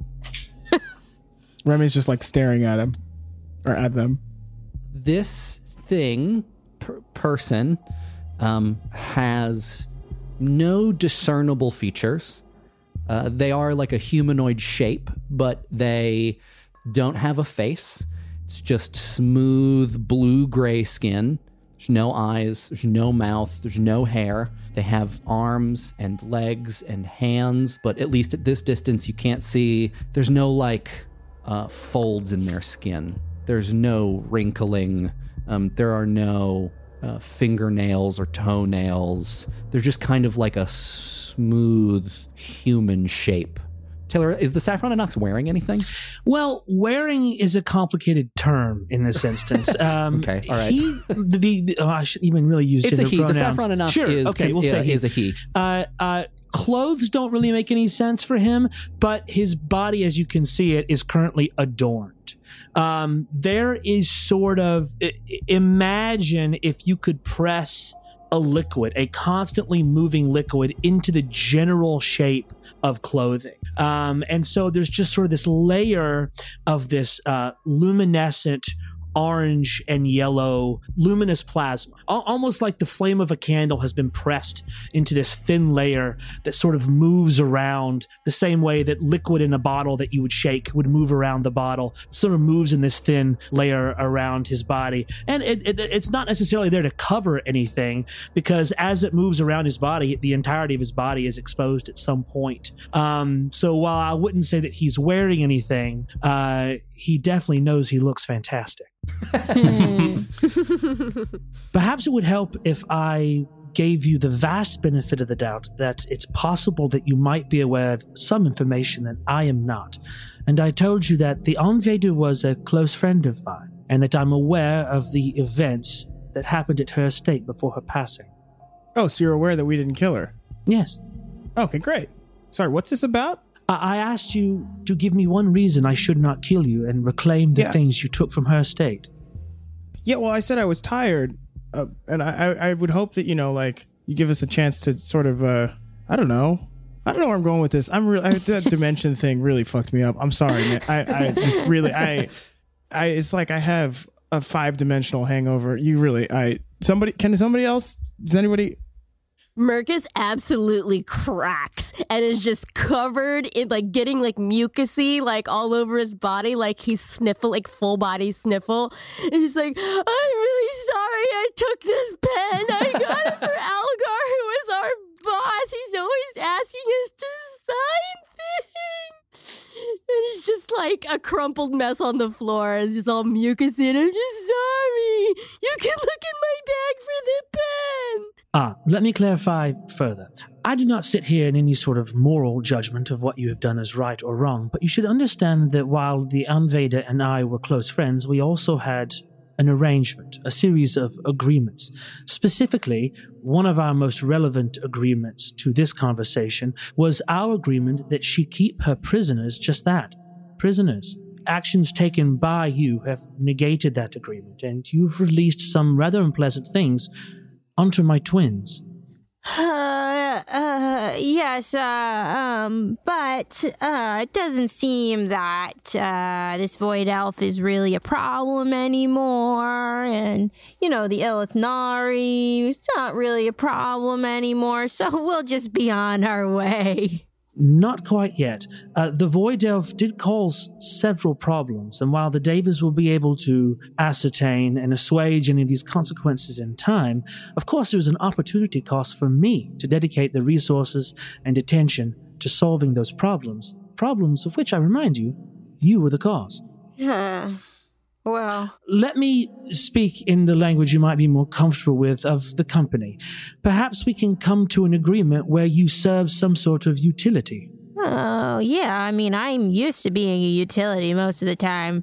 Remy's just like staring at him or at them. This thing, per- person, um, has no discernible features. Uh, they are like a humanoid shape, but they don't have a face. It's just smooth blue-gray skin. There's no eyes, there's no mouth, there's no hair. They have arms and legs and hands, but at least at this distance you can't see. There's no like uh, folds in their skin. There's no wrinkling. Um, there are no Uh, fingernails or toenails. They're just kind of like a smooth human shape. Taylor, is the Saffron Anox wearing anything? Well, wearing is a complicated term in this instance. Um, okay, all right. He, the, the, the, oh, I shouldn't even really use it's gender pronouns. It's a he. Pronouns. The Saffron Anox sure, is, okay, we'll uh, say is a he. Uh, uh, clothes don't really make any sense for him, but his body, as you can see it, is currently adorned. Um, there is sort of, imagine if you could press a liquid, a constantly moving liquid, into the general shape of clothing. Um, and so there's just sort of this layer of this uh, luminescent orange and yellow luminous plasma, almost like the flame of a candle has been pressed into this thin layer that sort of moves around the same way that liquid in a bottle that you would shake would move around the bottle. It sort of moves in this thin layer around his body, and it, it, it's not necessarily there to cover anything, because as it moves around his body, the entirety of his body is exposed at some point. Um, so while I wouldn't say that he's wearing anything, uh, he definitely knows he looks fantastic. Perhaps it would help if I gave you the vast benefit of the doubt that it's possible that you might be aware of some information that I am not. And I told you that the Anveder was a close friend of mine, and that I'm aware of the events that happened at her estate before her passing. Oh, so you're aware that we didn't kill her? Yes. Okay, great. Sorry, what's this about? I asked you to give me one reason I should not kill you and reclaim the yeah. things you took from her estate. Yeah, well, I said I was tired, uh, and I, I would hope that, you know, like, you give us a chance to sort of, uh, I don't know. I don't know where I'm going with this. I'm really, that dimension thing really fucked me up. I'm sorry, man. I, I just really, I, I, it's like I have a five-dimensional hangover. You really, I, somebody, can somebody else, does anybody... Mercus absolutely cracks and is just covered in like getting like mucusy like all over his body, like he's sniffle, like full body sniffle, and he's like, I'm really sorry I took this pen. I got it for Algar, who is our boss. He's always asking us to sign things, and it's just like a crumpled mess on the floor. It's just all mucusy, and I'm just sorry. You can look in my bag for the pen. Ah, let me clarify further. I do not sit here in any sort of moral judgment of what you have done is right or wrong, but you should understand that while the Anveder and I were close friends, we also had an arrangement, a series of agreements. Specifically, one of our most relevant agreements to this conversation was our agreement that she keep her prisoners just that, prisoners. Actions taken by you have negated that agreement, and you've released some rather unpleasant things onto my twins. Uh, uh, yes, uh, um, but, uh, it doesn't seem that, uh, this void elf is really a problem anymore. And, you know, the Ilithnari is not really a problem anymore. So we'll just be on our way. Not quite yet. Uh, the Void Delve did cause several problems, and while the Devas will be able to ascertain and assuage any of these consequences in time, of course there was an opportunity cost for me to dedicate the resources and attention to solving those problems. Problems of which, I remind you, you were the cause. Yeah. Well, let me speak in the language you might be more comfortable with of the company. Perhaps we can come to an agreement where you serve some sort of utility. Oh, yeah. I mean, I'm used to being a utility most of the time.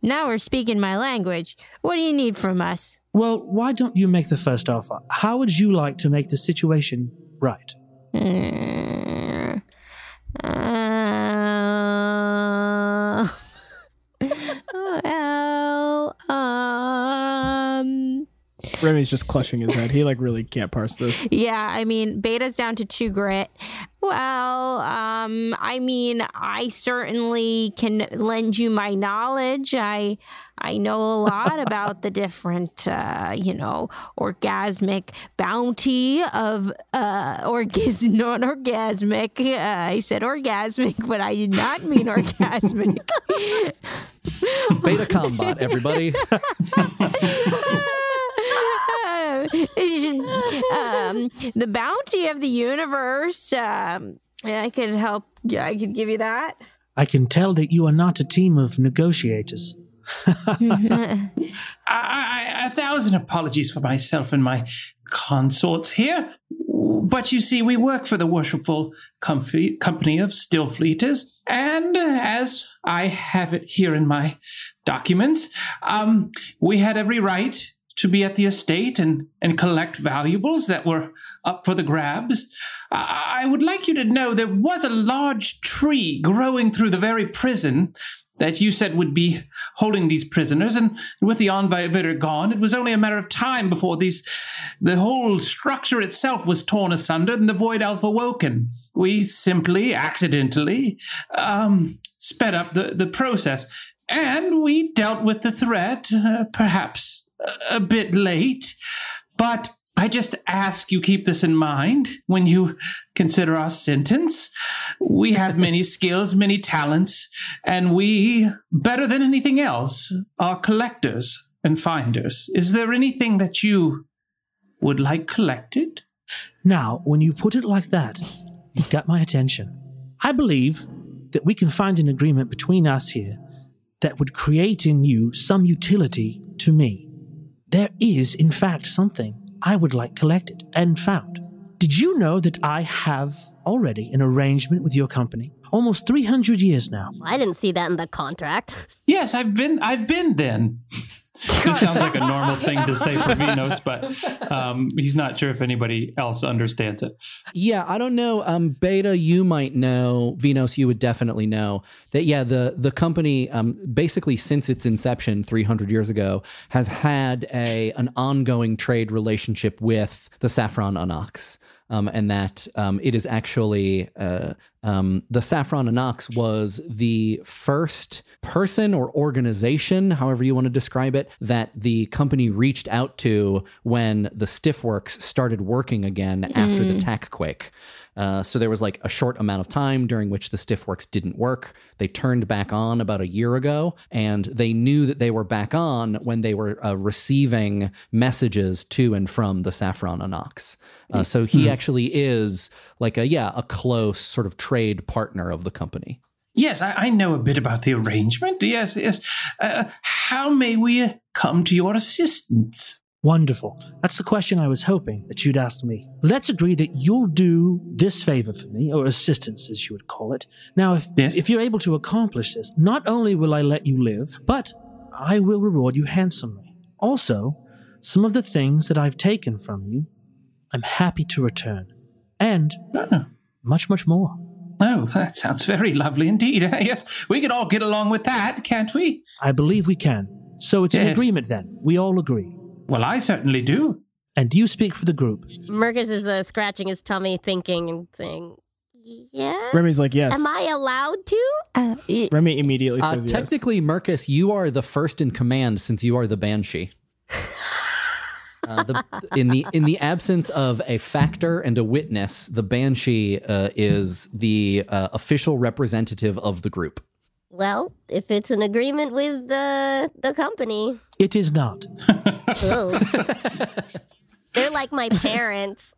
Now we're speaking my language. What do you need from us? Well, why don't you make the first offer? How would you like to make the situation right? Mm, uh... Well, um... Remy's just clutching his head. He, like, really can't parse this. Yeah, I mean, Beta's down to two grit. Well, um, I mean, I certainly can lend you my knowledge. I I know a lot about the different, uh, you know, orgasmic bounty of, uh, orgas- non-orgasmic. Uh, I said orgasmic, but I did not mean orgasmic. Beta combat, everybody. um, the bounty of the universe. Um, I could help. Yeah, I could give you that. I can tell that you are not a team of negotiators. I, I, a thousand apologies for myself and my consorts here. But you see, we work for the Worshipful Comf- Company of Stillfleeters. And as I have it here in my documents, um, we had every right to be at the estate and, and collect valuables that were up for the grabs. I, I would like you to know there was a large tree growing through the very prison that you said would be holding these prisoners, and with the Anveder gone, it was only a matter of time before these, the whole structure itself was torn asunder and the Void Elf awoken. We simply, accidentally, um, sped up the, the process, and we dealt with the threat, uh, perhaps a bit late, but I just ask you keep this in mind when you consider our sentence. We have many skills, many talents, and we, better than anything else, are collectors and finders. Is there anything that you would like collected? Now, when you put it like that, you've got my attention. I believe that we can find an agreement between us here that would create in you some utility to me. There is, in fact, something I would like collected and found. Did you know that I have already an arrangement with your company? Almost three hundred years now. I didn't see that in the contract. Yes, I've been I've been then. This sounds like a normal thing to say for Vinos, but um, he's not sure if anybody else understands it. Yeah, I don't know. Um, Beta, you might know. Vinos, you would definitely know that, yeah, the, the company, um, basically since its inception three hundred years ago, has had a an ongoing trade relationship with the Saffron Anox. Um, and that um, it is actually, uh, um, the Saffron Anox was the first person or organization, however you want to describe it, that the company reached out to when the Stillworks started working again mm. after the tech quake. Uh, so there was like a short amount of time during which the Stillworks didn't work. They turned back on about a year ago, and they knew that they were back on when they were uh, receiving messages to and from the Saffron Anox. Uh, so he mm-hmm. actually is like a, yeah, a close sort of trade partner of the company. Yes, I, I know a bit about the arrangement. Yes, yes. Uh, how may we come to your assistance? Wonderful. That's the question I was hoping that you'd ask me. Let's agree that you'll do this favor for me, or assistance as you would call it. Now, if yes. if you're able to accomplish this, not only will I let you live, but I will reward you handsomely. Also, some of the things that I've taken from you, I'm happy to return. And oh. much, much more. Oh, that sounds very lovely indeed. Yes, we could all get along with that, can't we? I believe we can. So it's yes. an agreement then. We all agree. Well, I certainly do. And do you speak for the group? Mercus is uh, scratching his tummy, thinking and saying, yes? Remy's like, yes. Am I allowed to? Uh, it, Remy immediately uh, says yes. Technically, Mercus, you are the first in command since you are the Banshee. Uh, the, in the in the absence of a factor and a witness, the Banshee uh, is the uh, official representative of the group. Well, if it's an agreement with the the company, it is not. Oh. They're like my parents.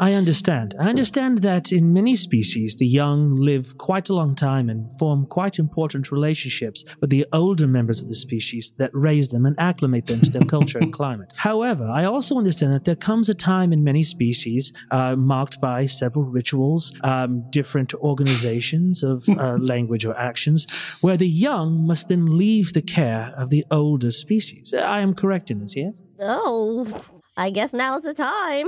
I understand. I understand that in many species, the young live quite a long time and form quite important relationships with the older members of the species that raise them and acclimate them to their culture and climate. However, I also understand that there comes a time in many species uh, marked by several rituals, um, different organizations of uh, language or actions, where the young must then leave the care of the older species. I am correct in this, yes? Oh, I guess now's the time.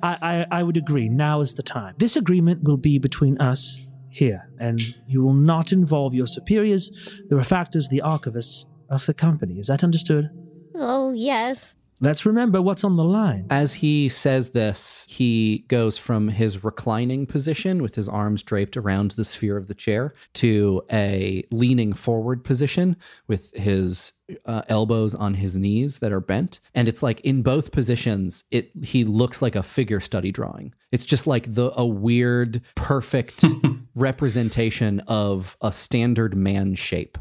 I, I, I would agree. Now is the time. This agreement will be between us here, and you will not involve your superiors, the refactors, the archivists of the company. Is that understood? Oh, yes. Let's remember what's on the line. As he says this, he goes from his reclining position with his arms draped around the sphere of the chair to a leaning forward position with his uh, elbows on his knees that are bent. And it's like in both positions, it he looks like a figure study drawing. It's just like the a weird, perfect representation of a standard man shape.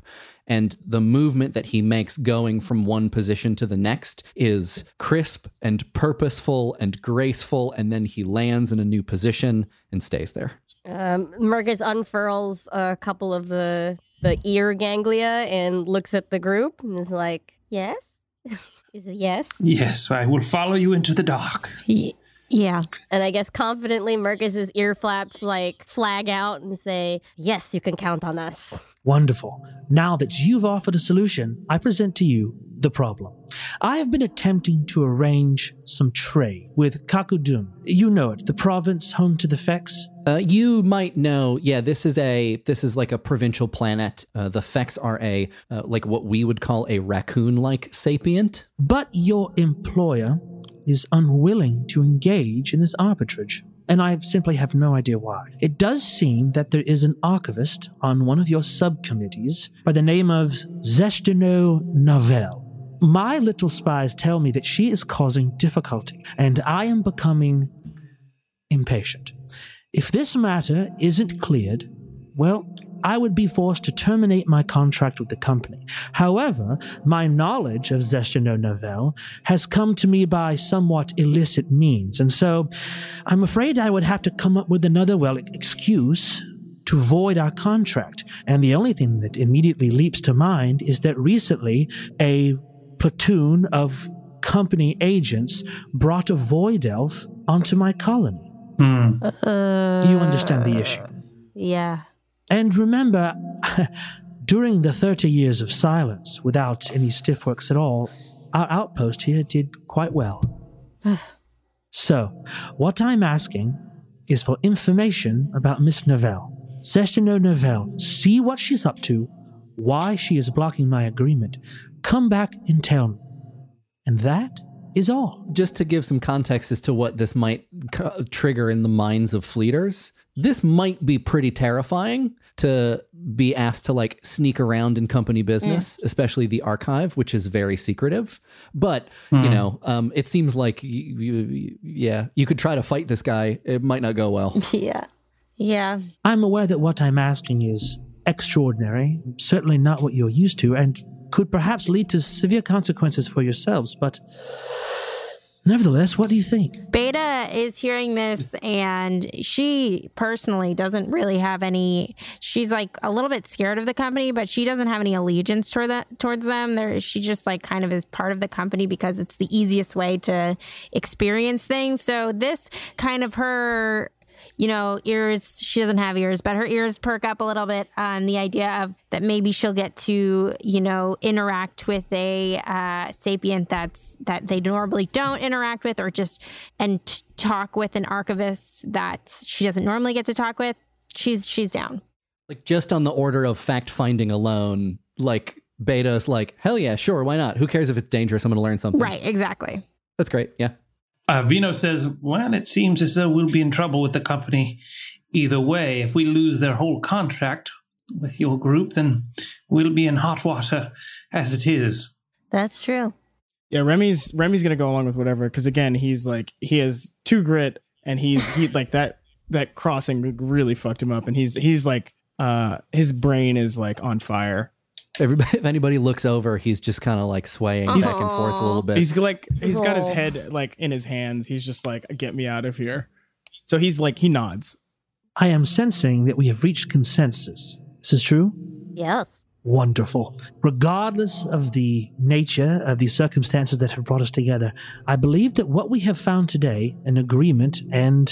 And the movement that he makes going from one position to the next is crisp and purposeful and graceful, and then he lands in a new position and stays there. Um, Mergus unfurls a couple of the, the ear ganglia and looks at the group and is like, yes? Is it yes? Yes, I will follow you into the dark. Y- yeah. And I guess confidently Mergus's ear flaps like flag out and say, yes, you can count on us. Wonderful. Now that you've offered a solution, I present to you the problem. I have been attempting to arrange some trade with Kakudum. You know it, the province home to the Fex. Uh, you might know, yeah, this is a this is like a provincial planet. Uh, the Fex are a uh, like what we would call a raccoon-like sapient. But your employer is unwilling to engage in this arbitrage. And I simply have no idea why. It does seem that there is an archivist on one of your subcommittees by the name of Zestino Navelle. My little spies tell me that she is causing difficulty, and I am becoming impatient. If this matter isn't cleared, well, I would be forced to terminate my contract with the company. However, my knowledge of Zestino Navelle has come to me by somewhat illicit means, and so I'm afraid I would have to come up with another, well, excuse to void our contract. And the only thing that immediately leaps to mind is that recently a platoon of company agents brought a void elf onto my colony. Mm. Uh, you understand the issue. Yeah. And remember, during the thirty years of silence, without any Stillworks at all, our outpost here did quite well. So, what I'm asking is for information about Miss Navelle. Zestino Navelle, see what she's up to, why she is blocking my agreement. Come back and tell me. And that is all. Just to give some context as to what this might co- trigger in the minds of fleeters, this might be pretty terrifying to be asked to like sneak around in company business, mm. especially the archive, which is very secretive. But, mm. you know, um, it seems like, you, you, yeah, you could try to fight this guy. It might not go well. Yeah. Yeah. I'm aware that what I'm asking is extraordinary, certainly not what you're used to, and could perhaps lead to severe consequences for yourselves. But nevertheless, what do you think? Beta is hearing this, and she personally doesn't really have any. She's like a little bit scared of the company, but she doesn't have any allegiance toward that, towards them. There, she just like kind of is part of the company because it's the easiest way to experience things. So this kind of her, you know, ears, she doesn't have ears, but her ears perk up a little bit on the idea of that maybe she'll get to, you know, interact with a uh, sapient that's that they normally don't interact with, or just and t- talk with an archivist that she doesn't normally get to talk with. She's she's down. Like just on the order of fact finding alone, like Beta's like, hell yeah, sure, why not? Who cares if it's dangerous? I'm going to learn something. Right, exactly. That's great. Yeah. Uh, Vino says, well, it seems as though we'll be in trouble with the company either way. If we lose their whole contract with your group, then we'll be in hot water as it is. That's true. Yeah, Remy's Remy's gonna go along with whatever, because again, he's like, he has two grit, and he's he like that that crossing really fucked him up, and he's he's like uh his brain is like on fire. Everybody, if anybody looks over, he's just kind of like swaying he's, back and forth a little bit. He's like, he's got his head like in his hands. He's just like, get me out of here. So he's like, he nods. I am sensing that we have reached consensus. This is true? Yes. Wonderful. Regardless of the nature of the circumstances that have brought us together, I believe that what we have found today, an agreement and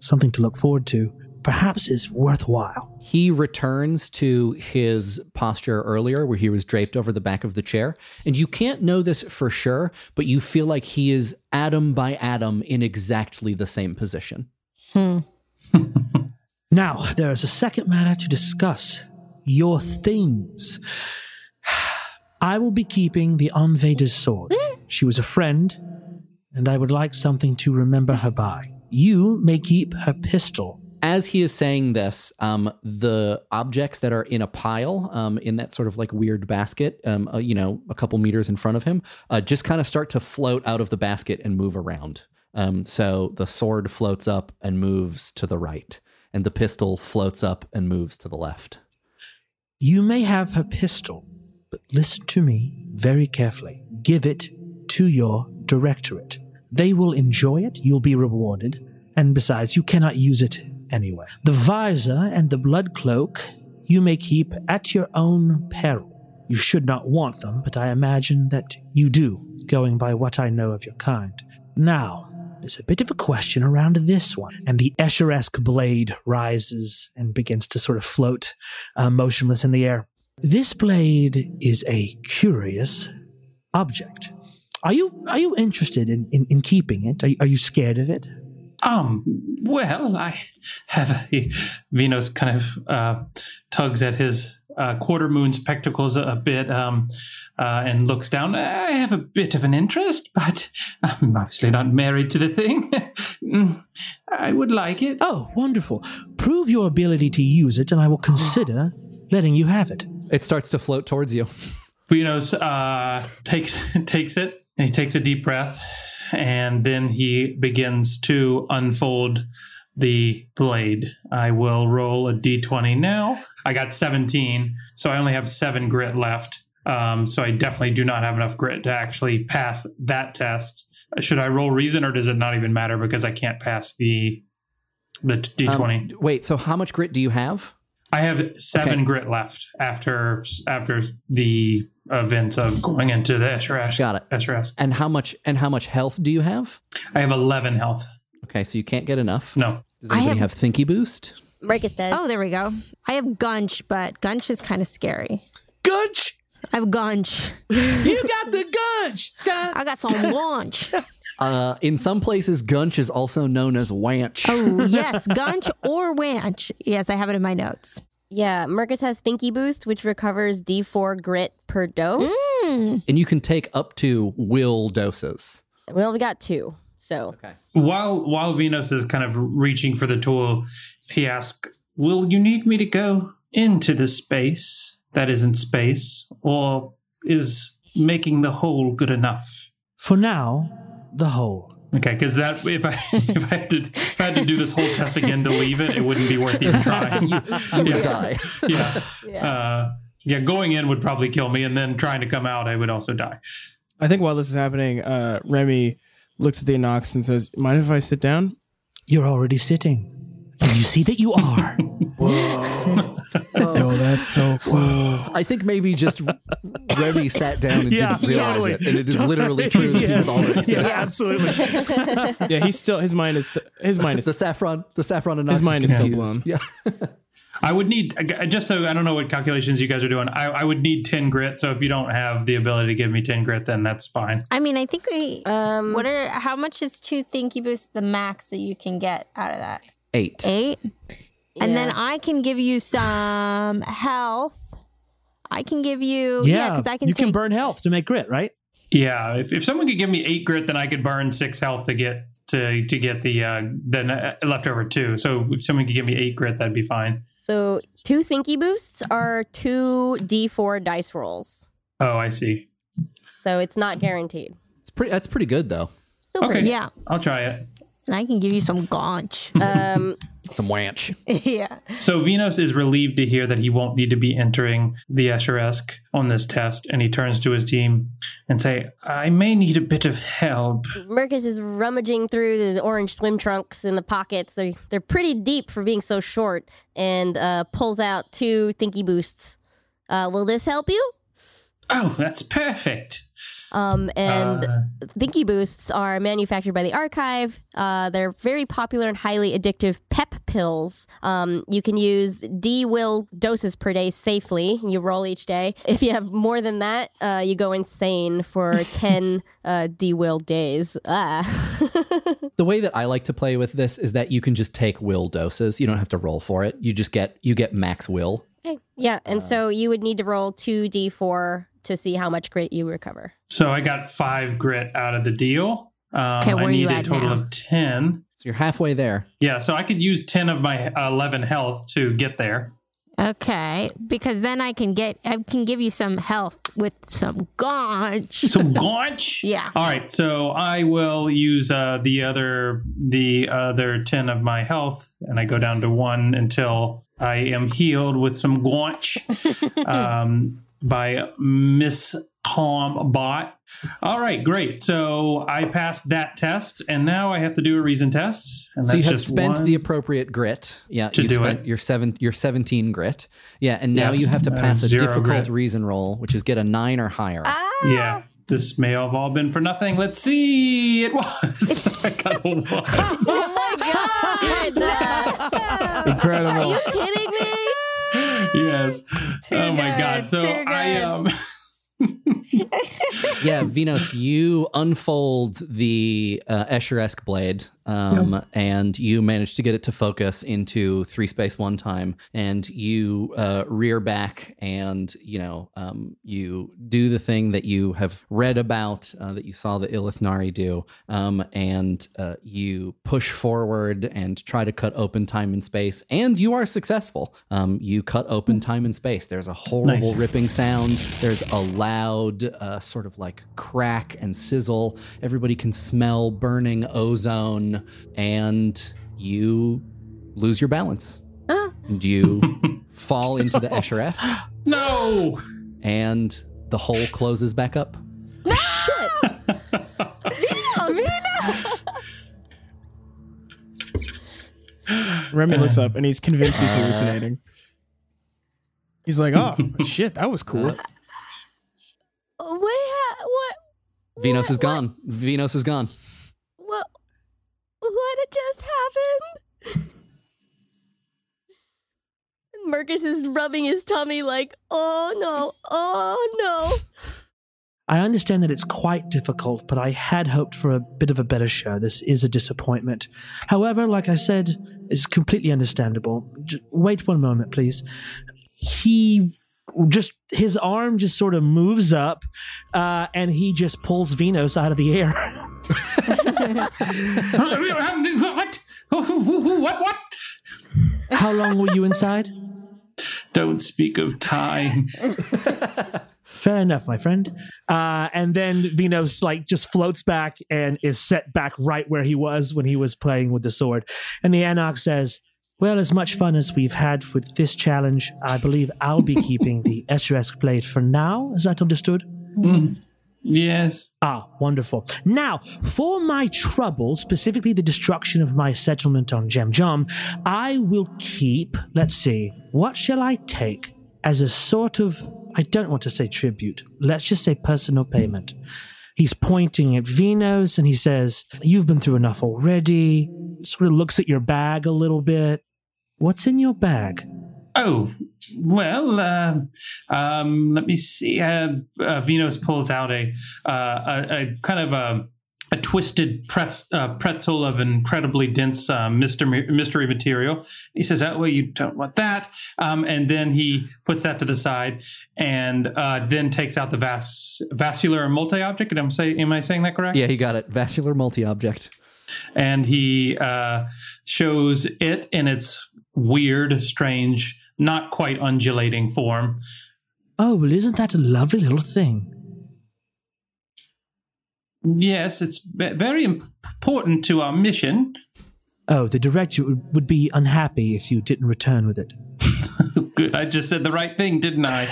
something to look forward to, perhaps is worthwhile. He returns to his posture earlier where he was draped over the back of the chair. And you can't know this for sure, but you feel like he is atom by atom in exactly the same position. Hmm. Now, there is a second matter to discuss. Your things. I will be keeping the Anveder's sword. She was a friend, and I would like something to remember her by. You may keep her pistol. As he is saying this, um, the objects that are in a pile, um, in that sort of like weird basket, um, uh, you know, a couple meters in front of him, uh, just kind of start to float out of the basket and move around. Um, so the sword floats up and moves to the right, and the pistol floats up and moves to the left. You may have her pistol, but listen to me very carefully. Give it to your directorate. They will enjoy it. You'll be rewarded. And besides, you cannot use it anywhere. The visor and the blood cloak you may keep at your own peril. You should not want them, but I imagine that you do, going by what I know of your kind. Now, there's a bit of a question around this one. And the Escher-esque blade rises and begins to sort of float uh, motionless in the air. This blade is a curious object. Are you are you interested in, in, in keeping it? Are you, are you scared of it? Um, well, I have a, Vinos kind of uh, tugs at his uh, quarter moon spectacles a bit um, uh, and looks down. I have a bit of an interest, but I'm obviously not married to the thing. I would like it. Oh, wonderful. Prove your ability to use it, and I will consider letting you have it. It starts to float towards you. Vinos uh, takes, takes it, and he takes a deep breath. And then he begins to unfold the blade. I will roll a d twenty now. I got seventeen, so I only have seven grit left. Um, so I definitely do not have enough grit to actually pass that test. Should I roll reason, or does it not even matter because I can't pass the the d twenty? Um, wait, so how much grit do you have? I have seven okay. grit left after after the events of going into the Escher-esque. Got it. Escher-esque. And how much and how much health do you have? I have eleven health. Okay, so you can't get enough. No. Does anybody have, have Thinky Boost? Marcus does. Oh, there we go. I have Gunch, but Gunch is kind of scary. Gunch? I have Gunch. You got the Gunch. Da, I got some wanch. Uh, in some places, gunch is also known as wanch. Oh, yes, gunch or wanch. Yes, I have it in my notes. Yeah, Marcus has Thinky Boost, which recovers D four grit per dose. Mm. And you can take up to will doses. Well, we got two, so. Okay. While while Vinos is kind of reaching for the tool, he asks, will you need me to go into the space that isn't space, or is making the hole good enough? For now... the whole. Okay, because that if I if I had to if I had to do this whole test again to leave it, it wouldn't be worth even trying. You would yeah. die. Yeah. Yeah. Uh, yeah, going in would probably kill me, and then trying to come out, I would also die. I think while this is happening, uh, Remy looks at the Anox and says, mind if I sit down? You're already sitting. And you see that you are. Whoa. Whoa. No, that's so cool. Whoa. I think maybe just Remy sat down and yeah, didn't realize totally. it. And it is totally. literally true that yes. he was already sitting. Yeah, absolutely. Yeah, he's still, his mind is, his mind is. The saffron, the saffron and His mind is, is still blown. Yeah. I would need, just so I don't know what calculations you guys are doing, I, I would need ten grit. So if you don't have the ability to give me ten grit, then that's fine. I mean, I think we, um, what are, how much is two Thinky Boost the max that you can get out of that? Eight. Eight? And yeah. then I can give you some health. I can give you... Yeah, because yeah, I can You take, can burn health to make grit, right? Yeah. If if someone could give me eight grit, then I could burn six health to get to to get the uh, the leftover two. So if someone could give me eight grit, that'd be fine. So two Thinky Boosts are two D four dice rolls. Oh, I see. so it's not guaranteed. It's pretty. That's pretty good, though. Still okay, pretty, yeah. I'll try it. And I can give you some gunch. Um, some wanch. Yeah. So Venus is relieved to hear that he won't need to be entering the Escher-esque on this test, and he turns to his team and say, I may need a bit of help. Mercus is rummaging through the orange swim trunks in the pockets. They're, they're pretty deep for being so short, and uh, pulls out two Thinky Boosts. Uh, will this help you? Oh, that's perfect. Um, and uh, Thinky Boosts are manufactured by the Archive. Uh, they're very popular and highly addictive pep pills. Um, you can use D-Will doses per day safely. You roll each day. If you have more than that, uh, you go insane for ten uh, D-Will days. Ah. The way that I like to play with this is that you can just take Will doses. You don't have to roll for it. You just get you get max Will. Okay. Yeah, and uh, so you would need to roll two D four to see how much grit you recover. So I got five grit out of the deal. Um, okay, where I need a total now? Of ten. So you're halfway there. Yeah, so I could use ten of my eleven health to get there. Okay, because then I can get I can give you some health with some gunch. Some gunch? Yeah. All right, so I will use uh, the other the other ten of my health, and I go down to one until I am healed with some gunch. Um by Miss Calm Bot. All right, great. So I passed that test, and now I have to do a reason test. And that's so you have just spent the appropriate grit. Yeah, to you've do spent it. Your seven, your seventeen grit. Yeah, and now yes, you have to pass a difficult grit. Reason roll, which is get a nine or higher. Ah! Yeah, this may have all been for nothing. Let's see. It was. I got a one. Oh my god! Incredible. Are you kidding me? Yes. Too oh my good, god. So I um yeah, Venus, you unfold the uh, Escher-esque blade um yep. and you manage to get it to focus into three space one time, and you uh, rear back, and you know um you do the thing that you have read about uh, that you saw the Ilithnari do, um and uh, you push forward and try to cut open time and space, and you are successful. Um you cut open time and space. There's a horrible nice. ripping sound. There's a loud uh, sort of like crack and sizzle. Everybody can smell burning ozone, and you lose your balance. Ah. And you fall into the Escher-esque. No! And the hole closes back up. No! Shit! Venus! Venus! Remy looks up, and he's convinced he's hallucinating. He's like, oh, shit, that was cool. Uh, what? What? Venus what, is gone. What? Venus is gone. What had just happened? Mercus is rubbing his tummy like, oh no, oh no. I understand that it's quite difficult, but I had hoped for a bit of a better show. This is a disappointment. However, like I said, it's completely understandable. Just wait one moment, please. He just, his arm just sort of moves up, uh, and he just pulls Venus out of the air. What? What? What? How long were you inside? Don't speak of time. Fair enough, my friend. Uh, and then Venus like just floats back and is set back right where he was when he was playing with the sword. And the Anox says, well, as much fun as we've had with this challenge, I believe I'll be keeping the Escher-esque blade for now. Is that understood? Mm. Yes. Ah, wonderful. Now, for my trouble, specifically the destruction of my settlement on Jemjom, I will keep, let's see, what shall I take as a sort of, I don't want to say tribute, let's just say personal payment. He's pointing at Venus and he says, you've been through enough already. Sort of looks at your bag a little bit. What's in your bag? Oh, well, uh, um, let me see. Uh, uh, Venus pulls out a, uh, a, a kind of a, a twisted press, uh, pretzel of incredibly dense uh, mystery, mystery material. He says, oh, well, you don't want that. Um, and then he puts that to the side and uh, then takes out the vas- vascular multi-object. And I'm say- am I saying that correct? Yeah, he got it. Vascular multi-object. And he uh, shows it in its weird, strange, not quite undulating form. Oh, well, isn't that a lovely little thing? Yes, it's very important to our mission. Oh, the director would be unhappy if you didn't return with it. Good, I just said the right thing, didn't I?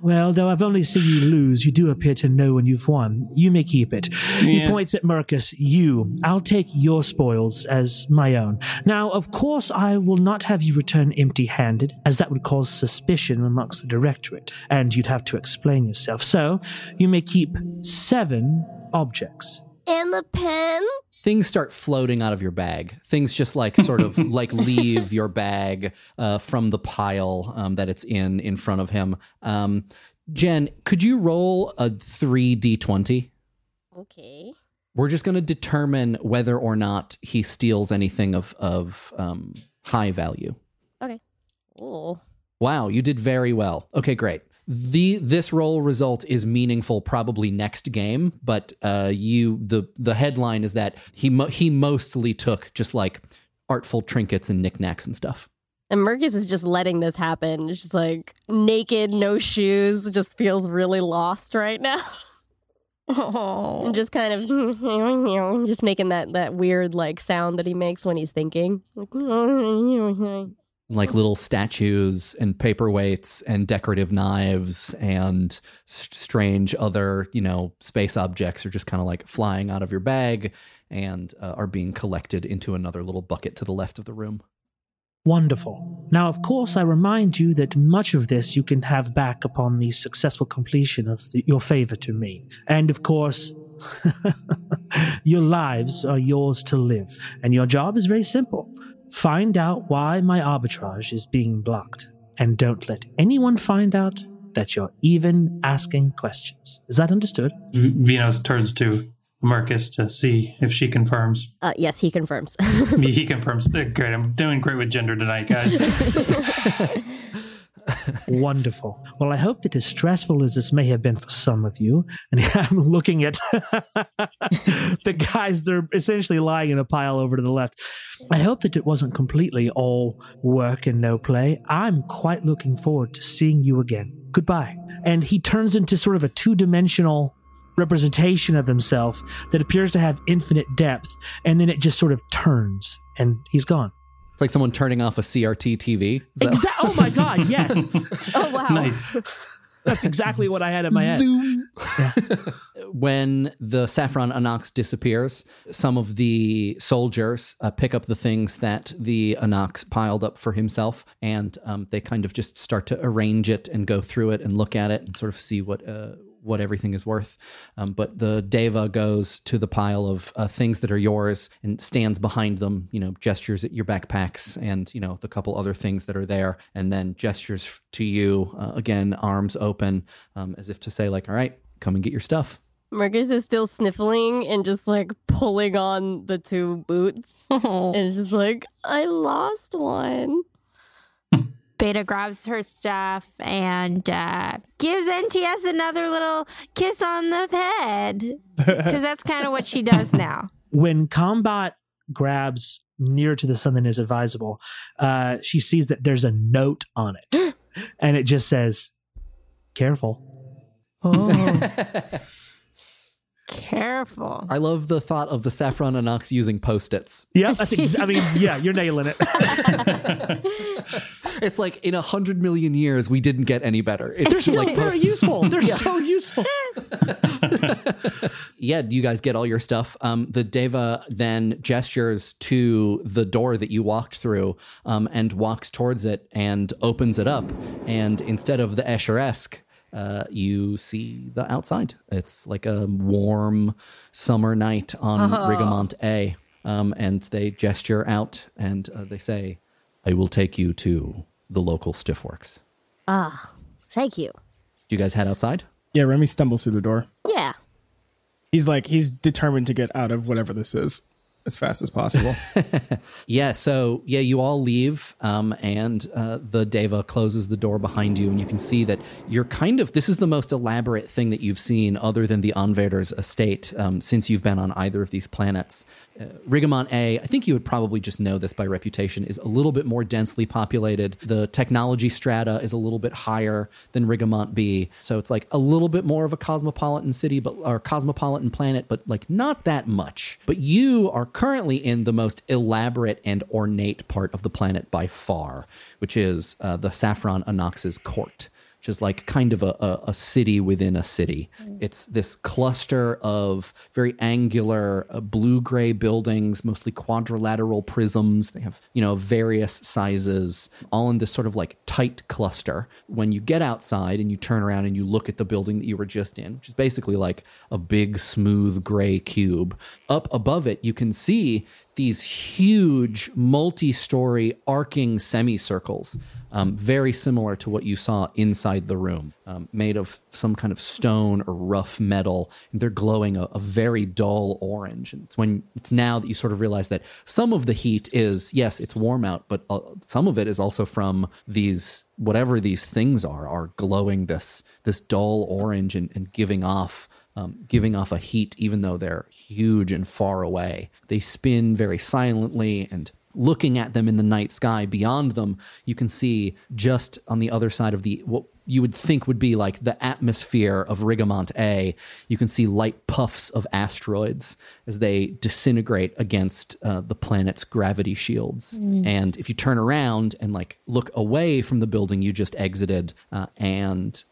Well, though I've only seen you lose, you do appear to know when you've won. You may keep it. Yeah. He points at Mercus. You. I'll take your spoils as my own. Now, of course, I will not have you return empty-handed, as that would cause suspicion amongst the Directorate, and you'd have to explain yourself. So, you may keep seven objects. And the pen? Things start floating out of your bag. Things just like sort of like leave your bag uh, from the pile um, that it's in in front of him. Um, Jen, could you roll a three d twenty? Okay. We're just going to determine whether or not he steals anything of, of um, high value. Okay. Ooh. Wow, you did very well. Okay, great. The this roll result is meaningful probably next game, but uh, you the the headline is that he mo- he mostly took just like artful trinkets and knickknacks and stuff. And Mercus is just letting this happen. It's just like naked, no shoes, just feels really lost right now. Oh, and just kind of just making that that weird like sound that he makes when he's thinking. Like, like little statues and paperweights and decorative knives and st- strange other, you know, space objects are just kind of like flying out of your bag and uh, are being collected into another little bucket to the left of the room. Wonderful. Now, of course, I remind you that much of this you can have back upon the successful completion of the, your favor to me. And of course, your lives are yours to live. And your job is very simple. Find out why my arbitrage is being blocked, and don't let anyone find out that you're even asking questions. Is that understood? V- Venus turns to Mercus to see if she confirms. Uh, yes, he confirms. he confirms. They're great. I'm doing great with gender tonight, guys. Wonderful. Well, I hope that as stressful as this may have been for some of you, and I'm looking at the guys, they're essentially lying in a pile over to the left. I hope that it wasn't completely all work and no play. I'm quite looking forward to seeing you again. Goodbye. And he turns into sort of a two-dimensional representation of himself that appears to have infinite depth, and then it just sort of turns, and he's gone. It's like someone turning off a C R T T V. So. Exa- oh my God, yes. Oh, wow. Nice. That's exactly what I had in my head. Zoom. Yeah. When the Saffron Anox disappears, some of the soldiers uh, pick up the things that the Anox piled up for himself, and um, they kind of just start to arrange it and go through it and look at it and sort of see what... Uh, what everything is worth. Um, but the Deva goes to the pile of uh, things that are yours and stands behind them, you know, gestures at your backpacks and, you know, the couple other things that are there, and then gestures to you, uh, again, arms open, um, as if to say like, all right, come and get your stuff. Mercus is still sniffling and just like pulling on the two boots and just like, I lost one. Beta grabs her stuff and uh, gives N T S another little kiss on the head, because that's kind of what she does now. When Combat grabs Nearer to the Sun Than Is Advisable, uh, she sees that there's a note on it, and it just says, careful. Oh. Careful. I love the thought of the Saffron Anox using Post-its. Yeah, that's ex- I mean, yeah, you're nailing it. It's like in a hundred million years, we didn't get any better. It's They're still like, very useful. They're yeah. so useful. Yeah, you guys get all your stuff. Um, the Deva then gestures to the door that you walked through um, and walks towards it and opens it up. And instead of the Escher-esque, Uh, you see the outside. It's like a warm summer night on oh. Rigamont A. Um, and they gesture out and uh, they say, I will take you to the local Stillworks. Ah, oh, thank you. Do you guys head outside? Yeah, Remy stumbles through the door. Yeah. He's like, he's determined to get out of whatever this is as fast as possible. yeah, so, yeah, you all leave, um, and uh, the Deva closes the door behind you, and you can see that you're kind of, this is the most elaborate thing that you've seen other than the Anveder's estate um, since you've been on either of these planets. Uh, Rigamont A, I think you would probably just know this by reputation, is a little bit more densely populated. The technology strata is a little bit higher than Rigamont B. So it's like a little bit more of a cosmopolitan city, but or cosmopolitan planet, but like not that much. But you are currently in the most elaborate and ornate part of the planet by far, which is uh, the Saffron Anox's court, which is like kind of a, a, a city within a city. It's this cluster of very angular uh, blue-gray buildings, mostly quadrilateral prisms. They have, you know, various sizes, all in this sort of like tight cluster. When you get outside and you turn around and you look at the building that you were just in, which is basically like a big, smooth gray cube, up above it, you can see these huge multi-story arcing semicircles, um, very similar to what you saw inside the room, um, made of some kind of stone or rough metal. And they're glowing a, a very dull orange. And it's when it's now that you sort of realize that some of the heat is, yes, it's warm out, but uh, some of it is also from these, whatever these things are, are glowing this this dull orange and, and giving off Um, giving off a heat, even though they're huge and far away. They spin very silently, and looking at them in the night sky beyond them, you can see just on the other side of the what you would think would be like the atmosphere of Rigamont A, you can see light puffs of asteroids as they disintegrate against uh, the planet's gravity shields. Mm. And if you turn around and like look away from the building you just exited uh, and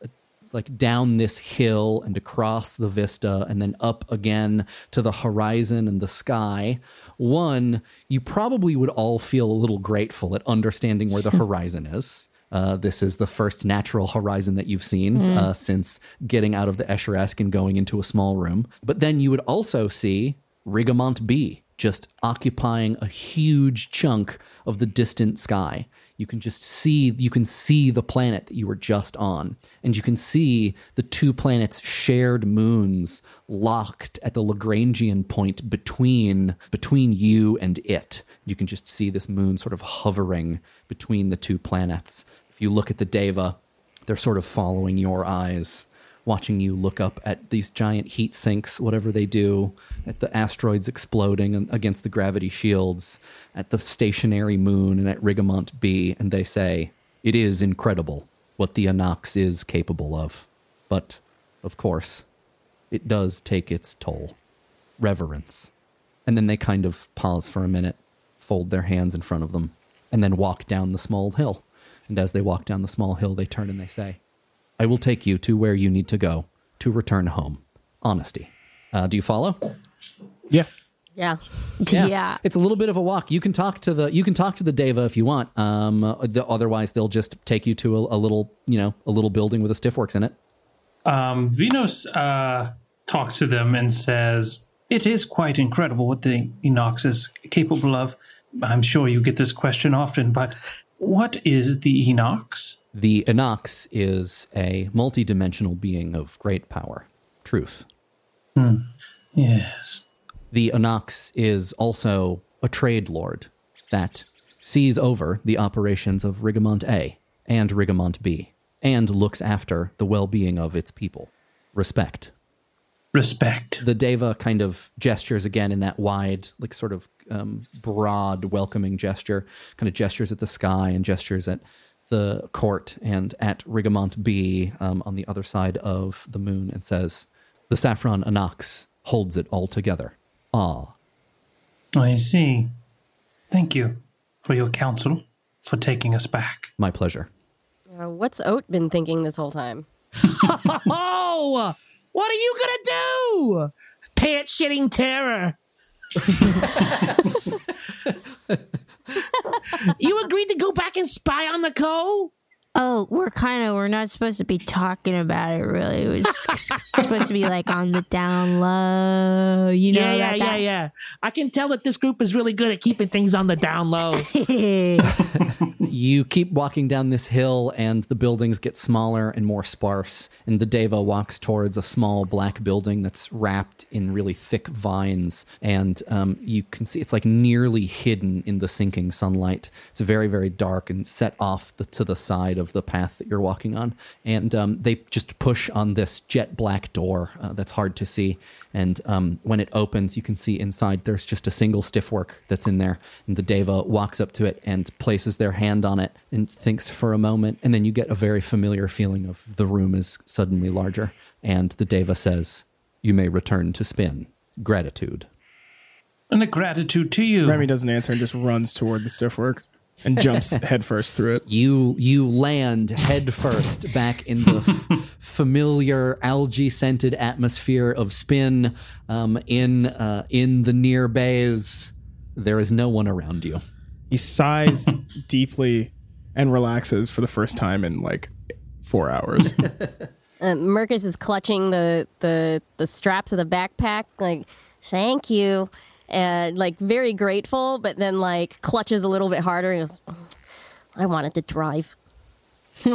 like down this hill and across the vista and then up again to the horizon and the sky, one, you probably would all feel a little grateful at understanding where the horizon is. Uh, this is the first natural horizon that you've seen mm. uh, since getting out of the Escher-esque and going into a small room. But then you would also see Rigamont B just occupying a huge chunk of the distant sky. You can just see, you can see the planet that you were just on. And you can see the two planets' shared moons locked at the Lagrangian point between, between you and it. You can just see this moon sort of hovering between the two planets. If you look at the Deva, they're sort of following your eyes, watching you look up at these giant heat sinks, whatever they do, at the asteroids exploding against the gravity shields, at the stationary moon, and at Rigamont B, and they say, it is incredible what the Anox is capable of. But, of course, it does take its toll. Reverence. And then they kind of pause for a minute, fold their hands in front of them, and then walk down the small hill. And as they walk down the small hill, they turn and they say, I will take you to where you need to go to return home. Honesty. Uh, do you follow? Yeah. Yeah. yeah. Yeah. It's a little bit of a walk. You can talk to the you can talk to the Deva if you want. Um, the, otherwise, they'll just take you to a, a little, you know, a little building with a Stiffworks in it. Um, Venus uh, talks to them and says, it is quite incredible what the Enox is capable of. I'm sure you get this question often, but what is the Enox? The Anox is a multi-dimensional being of great power. Truth. Hmm. Yes. The Anox is also a trade lord that sees over the operations of Rigamont A and Rigamont B and looks after the well-being of its people. Respect. Respect. The Deva kind of gestures again in that wide, like sort of um, broad, welcoming gesture, kind of gestures at the sky and gestures at the court and at Rigamont B um, on the other side of the moon and says, the Saffron Anox holds it all together. Ah. I see. Thank you for your counsel, for taking us back. My pleasure. Uh, what's Oat been thinking this whole time? Oh! What are you gonna do? Pants-shitting terror. You agreed to go back and spy on the co? Oh, we're kind of, we're not supposed to be talking about it, really. It was supposed to be like on the down low, you know? Yeah, yeah, yeah, that? yeah. I can tell that this group is really good at keeping things on the down low. You keep walking down this hill and the buildings get smaller and more sparse. And the Deva walks towards a small black building that's wrapped in really thick vines. And um, you can see it's like nearly hidden in the sinking sunlight. It's very, very dark and set off the, to the side of of the path that you're walking on. And um, they just push on this jet black door uh, that's hard to see. And um, when it opens, you can see inside there's just a single stiffwork that's in there. And the Deva walks up to it and places their hand on it and thinks for a moment. And then you get a very familiar feeling of the room is suddenly larger. And the Deva says, "You may return to spin. Gratitude." And a gratitude to you. Remy doesn't answer and just runs toward the stiffwork and jumps headfirst through it. You you land headfirst back in the f- familiar algae-scented atmosphere of spin. Um, in uh, in the near bays, there is no one around you. He sighs deeply and relaxes for the first time in like four hours. Uh, Mercus is clutching the, the the straps of the backpack, like, thank you, and like very grateful, but then like clutches a little bit harder and goes, I wanted to drive. Hey,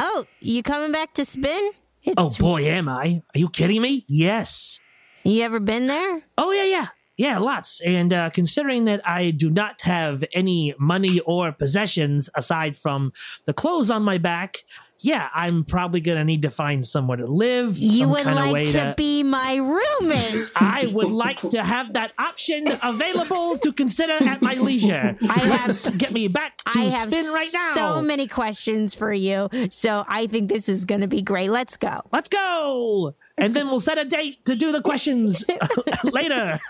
oh, you coming back to spin? It's oh tw- boy, am I? Are you kidding me? Yes. You ever been there? Oh, yeah, yeah. Yeah, lots. And uh, considering that I do not have any money or possessions aside from the clothes on my back, yeah, I'm probably going to need to find somewhere to live. You would like to, to be my roommate. I would like to have that option available to consider at my leisure. I Let's have, get me back to I spin right now. I have so many questions for you, so I think this is going to be great. Let's go. Let's go. And then we'll set a date to do the questions later.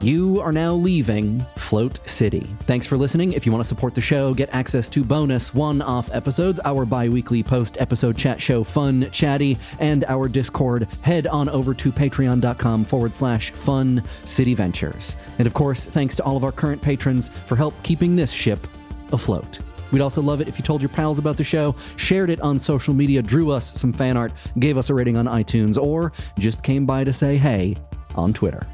You are now leaving Float City. Thanks for listening. If you want to support the show, get access to bonus one-off episodes, our bi-weekly post-episode chat show Fun Chatty, and our Discord, head on over to patreon.com forward slash fun city ventures. And of course, thanks to all of our current patrons for help keeping this ship afloat. We'd also love it if you told your pals about the show, shared it on social media, drew us some fan art, gave us a rating on iTunes, or just came by to say hey on Twitter.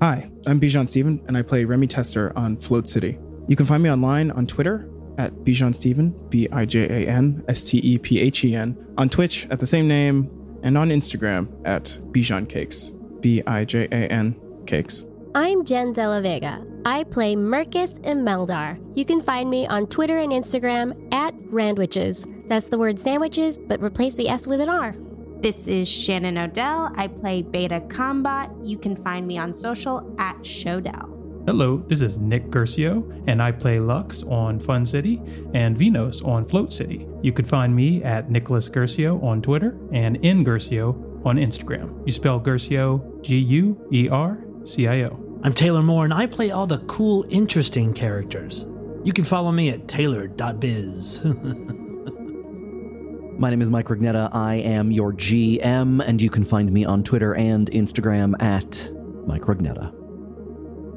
Hi, I'm Bijan Steven, and I play Remy Tester on Float City. You can find me online on Twitter at Bijan Steven, B I J A N S T E P H E N, on Twitch at the same name, and on Instagram at Bijan Cakes, B I J A N Cakes. I'm Jen De La Vega. I play Mercus and Meldar. You can find me on Twitter and Instagram at Randwiches. That's the word sandwiches, but replace the S with an R. This is Shannon O'Dell. I play Beta Combat. You can find me on social at Showdell. Hello, this is Nick Gersio, and I play Lux on Fun City and Vinos on Float City. You can find me at Nicholas Gersio on Twitter and N Gersio on Instagram. You spell Gersio, G U E R C I O. I'm Taylor Moore, and I play all the cool, interesting characters. You can follow me at taylor dot biz. My name is Mike Rignetta. I am your G M, and you can find me on Twitter and Instagram at Mike Rignetta.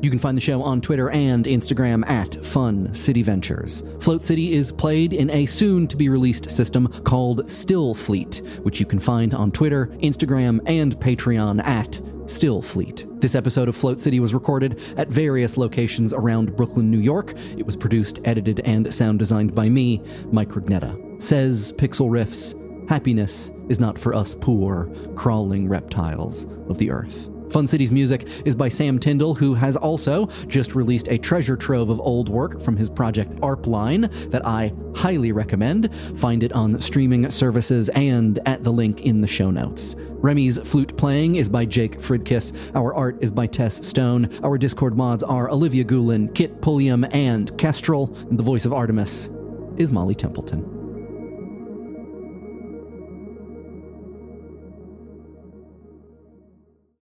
You can find the show on Twitter and Instagram at Fun City Ventures. Float City is played in a soon-to-be-released system called Stillfleet, which you can find on Twitter, Instagram, and Patreon at Stillfleet. This episode of Float City was recorded at various locations around Brooklyn, New York. It was produced, edited, and sound designed by me, Mike Rignetta. Says Pixel Riffs, happiness is not for us poor, crawling reptiles of the earth. Fun City's music is by Sam Tyndall, who has also just released a treasure trove of old work from his project Arpline that I highly recommend. Find it on streaming services and at the link in the show notes. Remy's flute playing is by Jake Fridkiss. Our art is by Tess Stone. Our Discord mods are Olivia Goulin, Kit Pulliam, and Kestrel. And the voice of Artemis is Molly Templeton.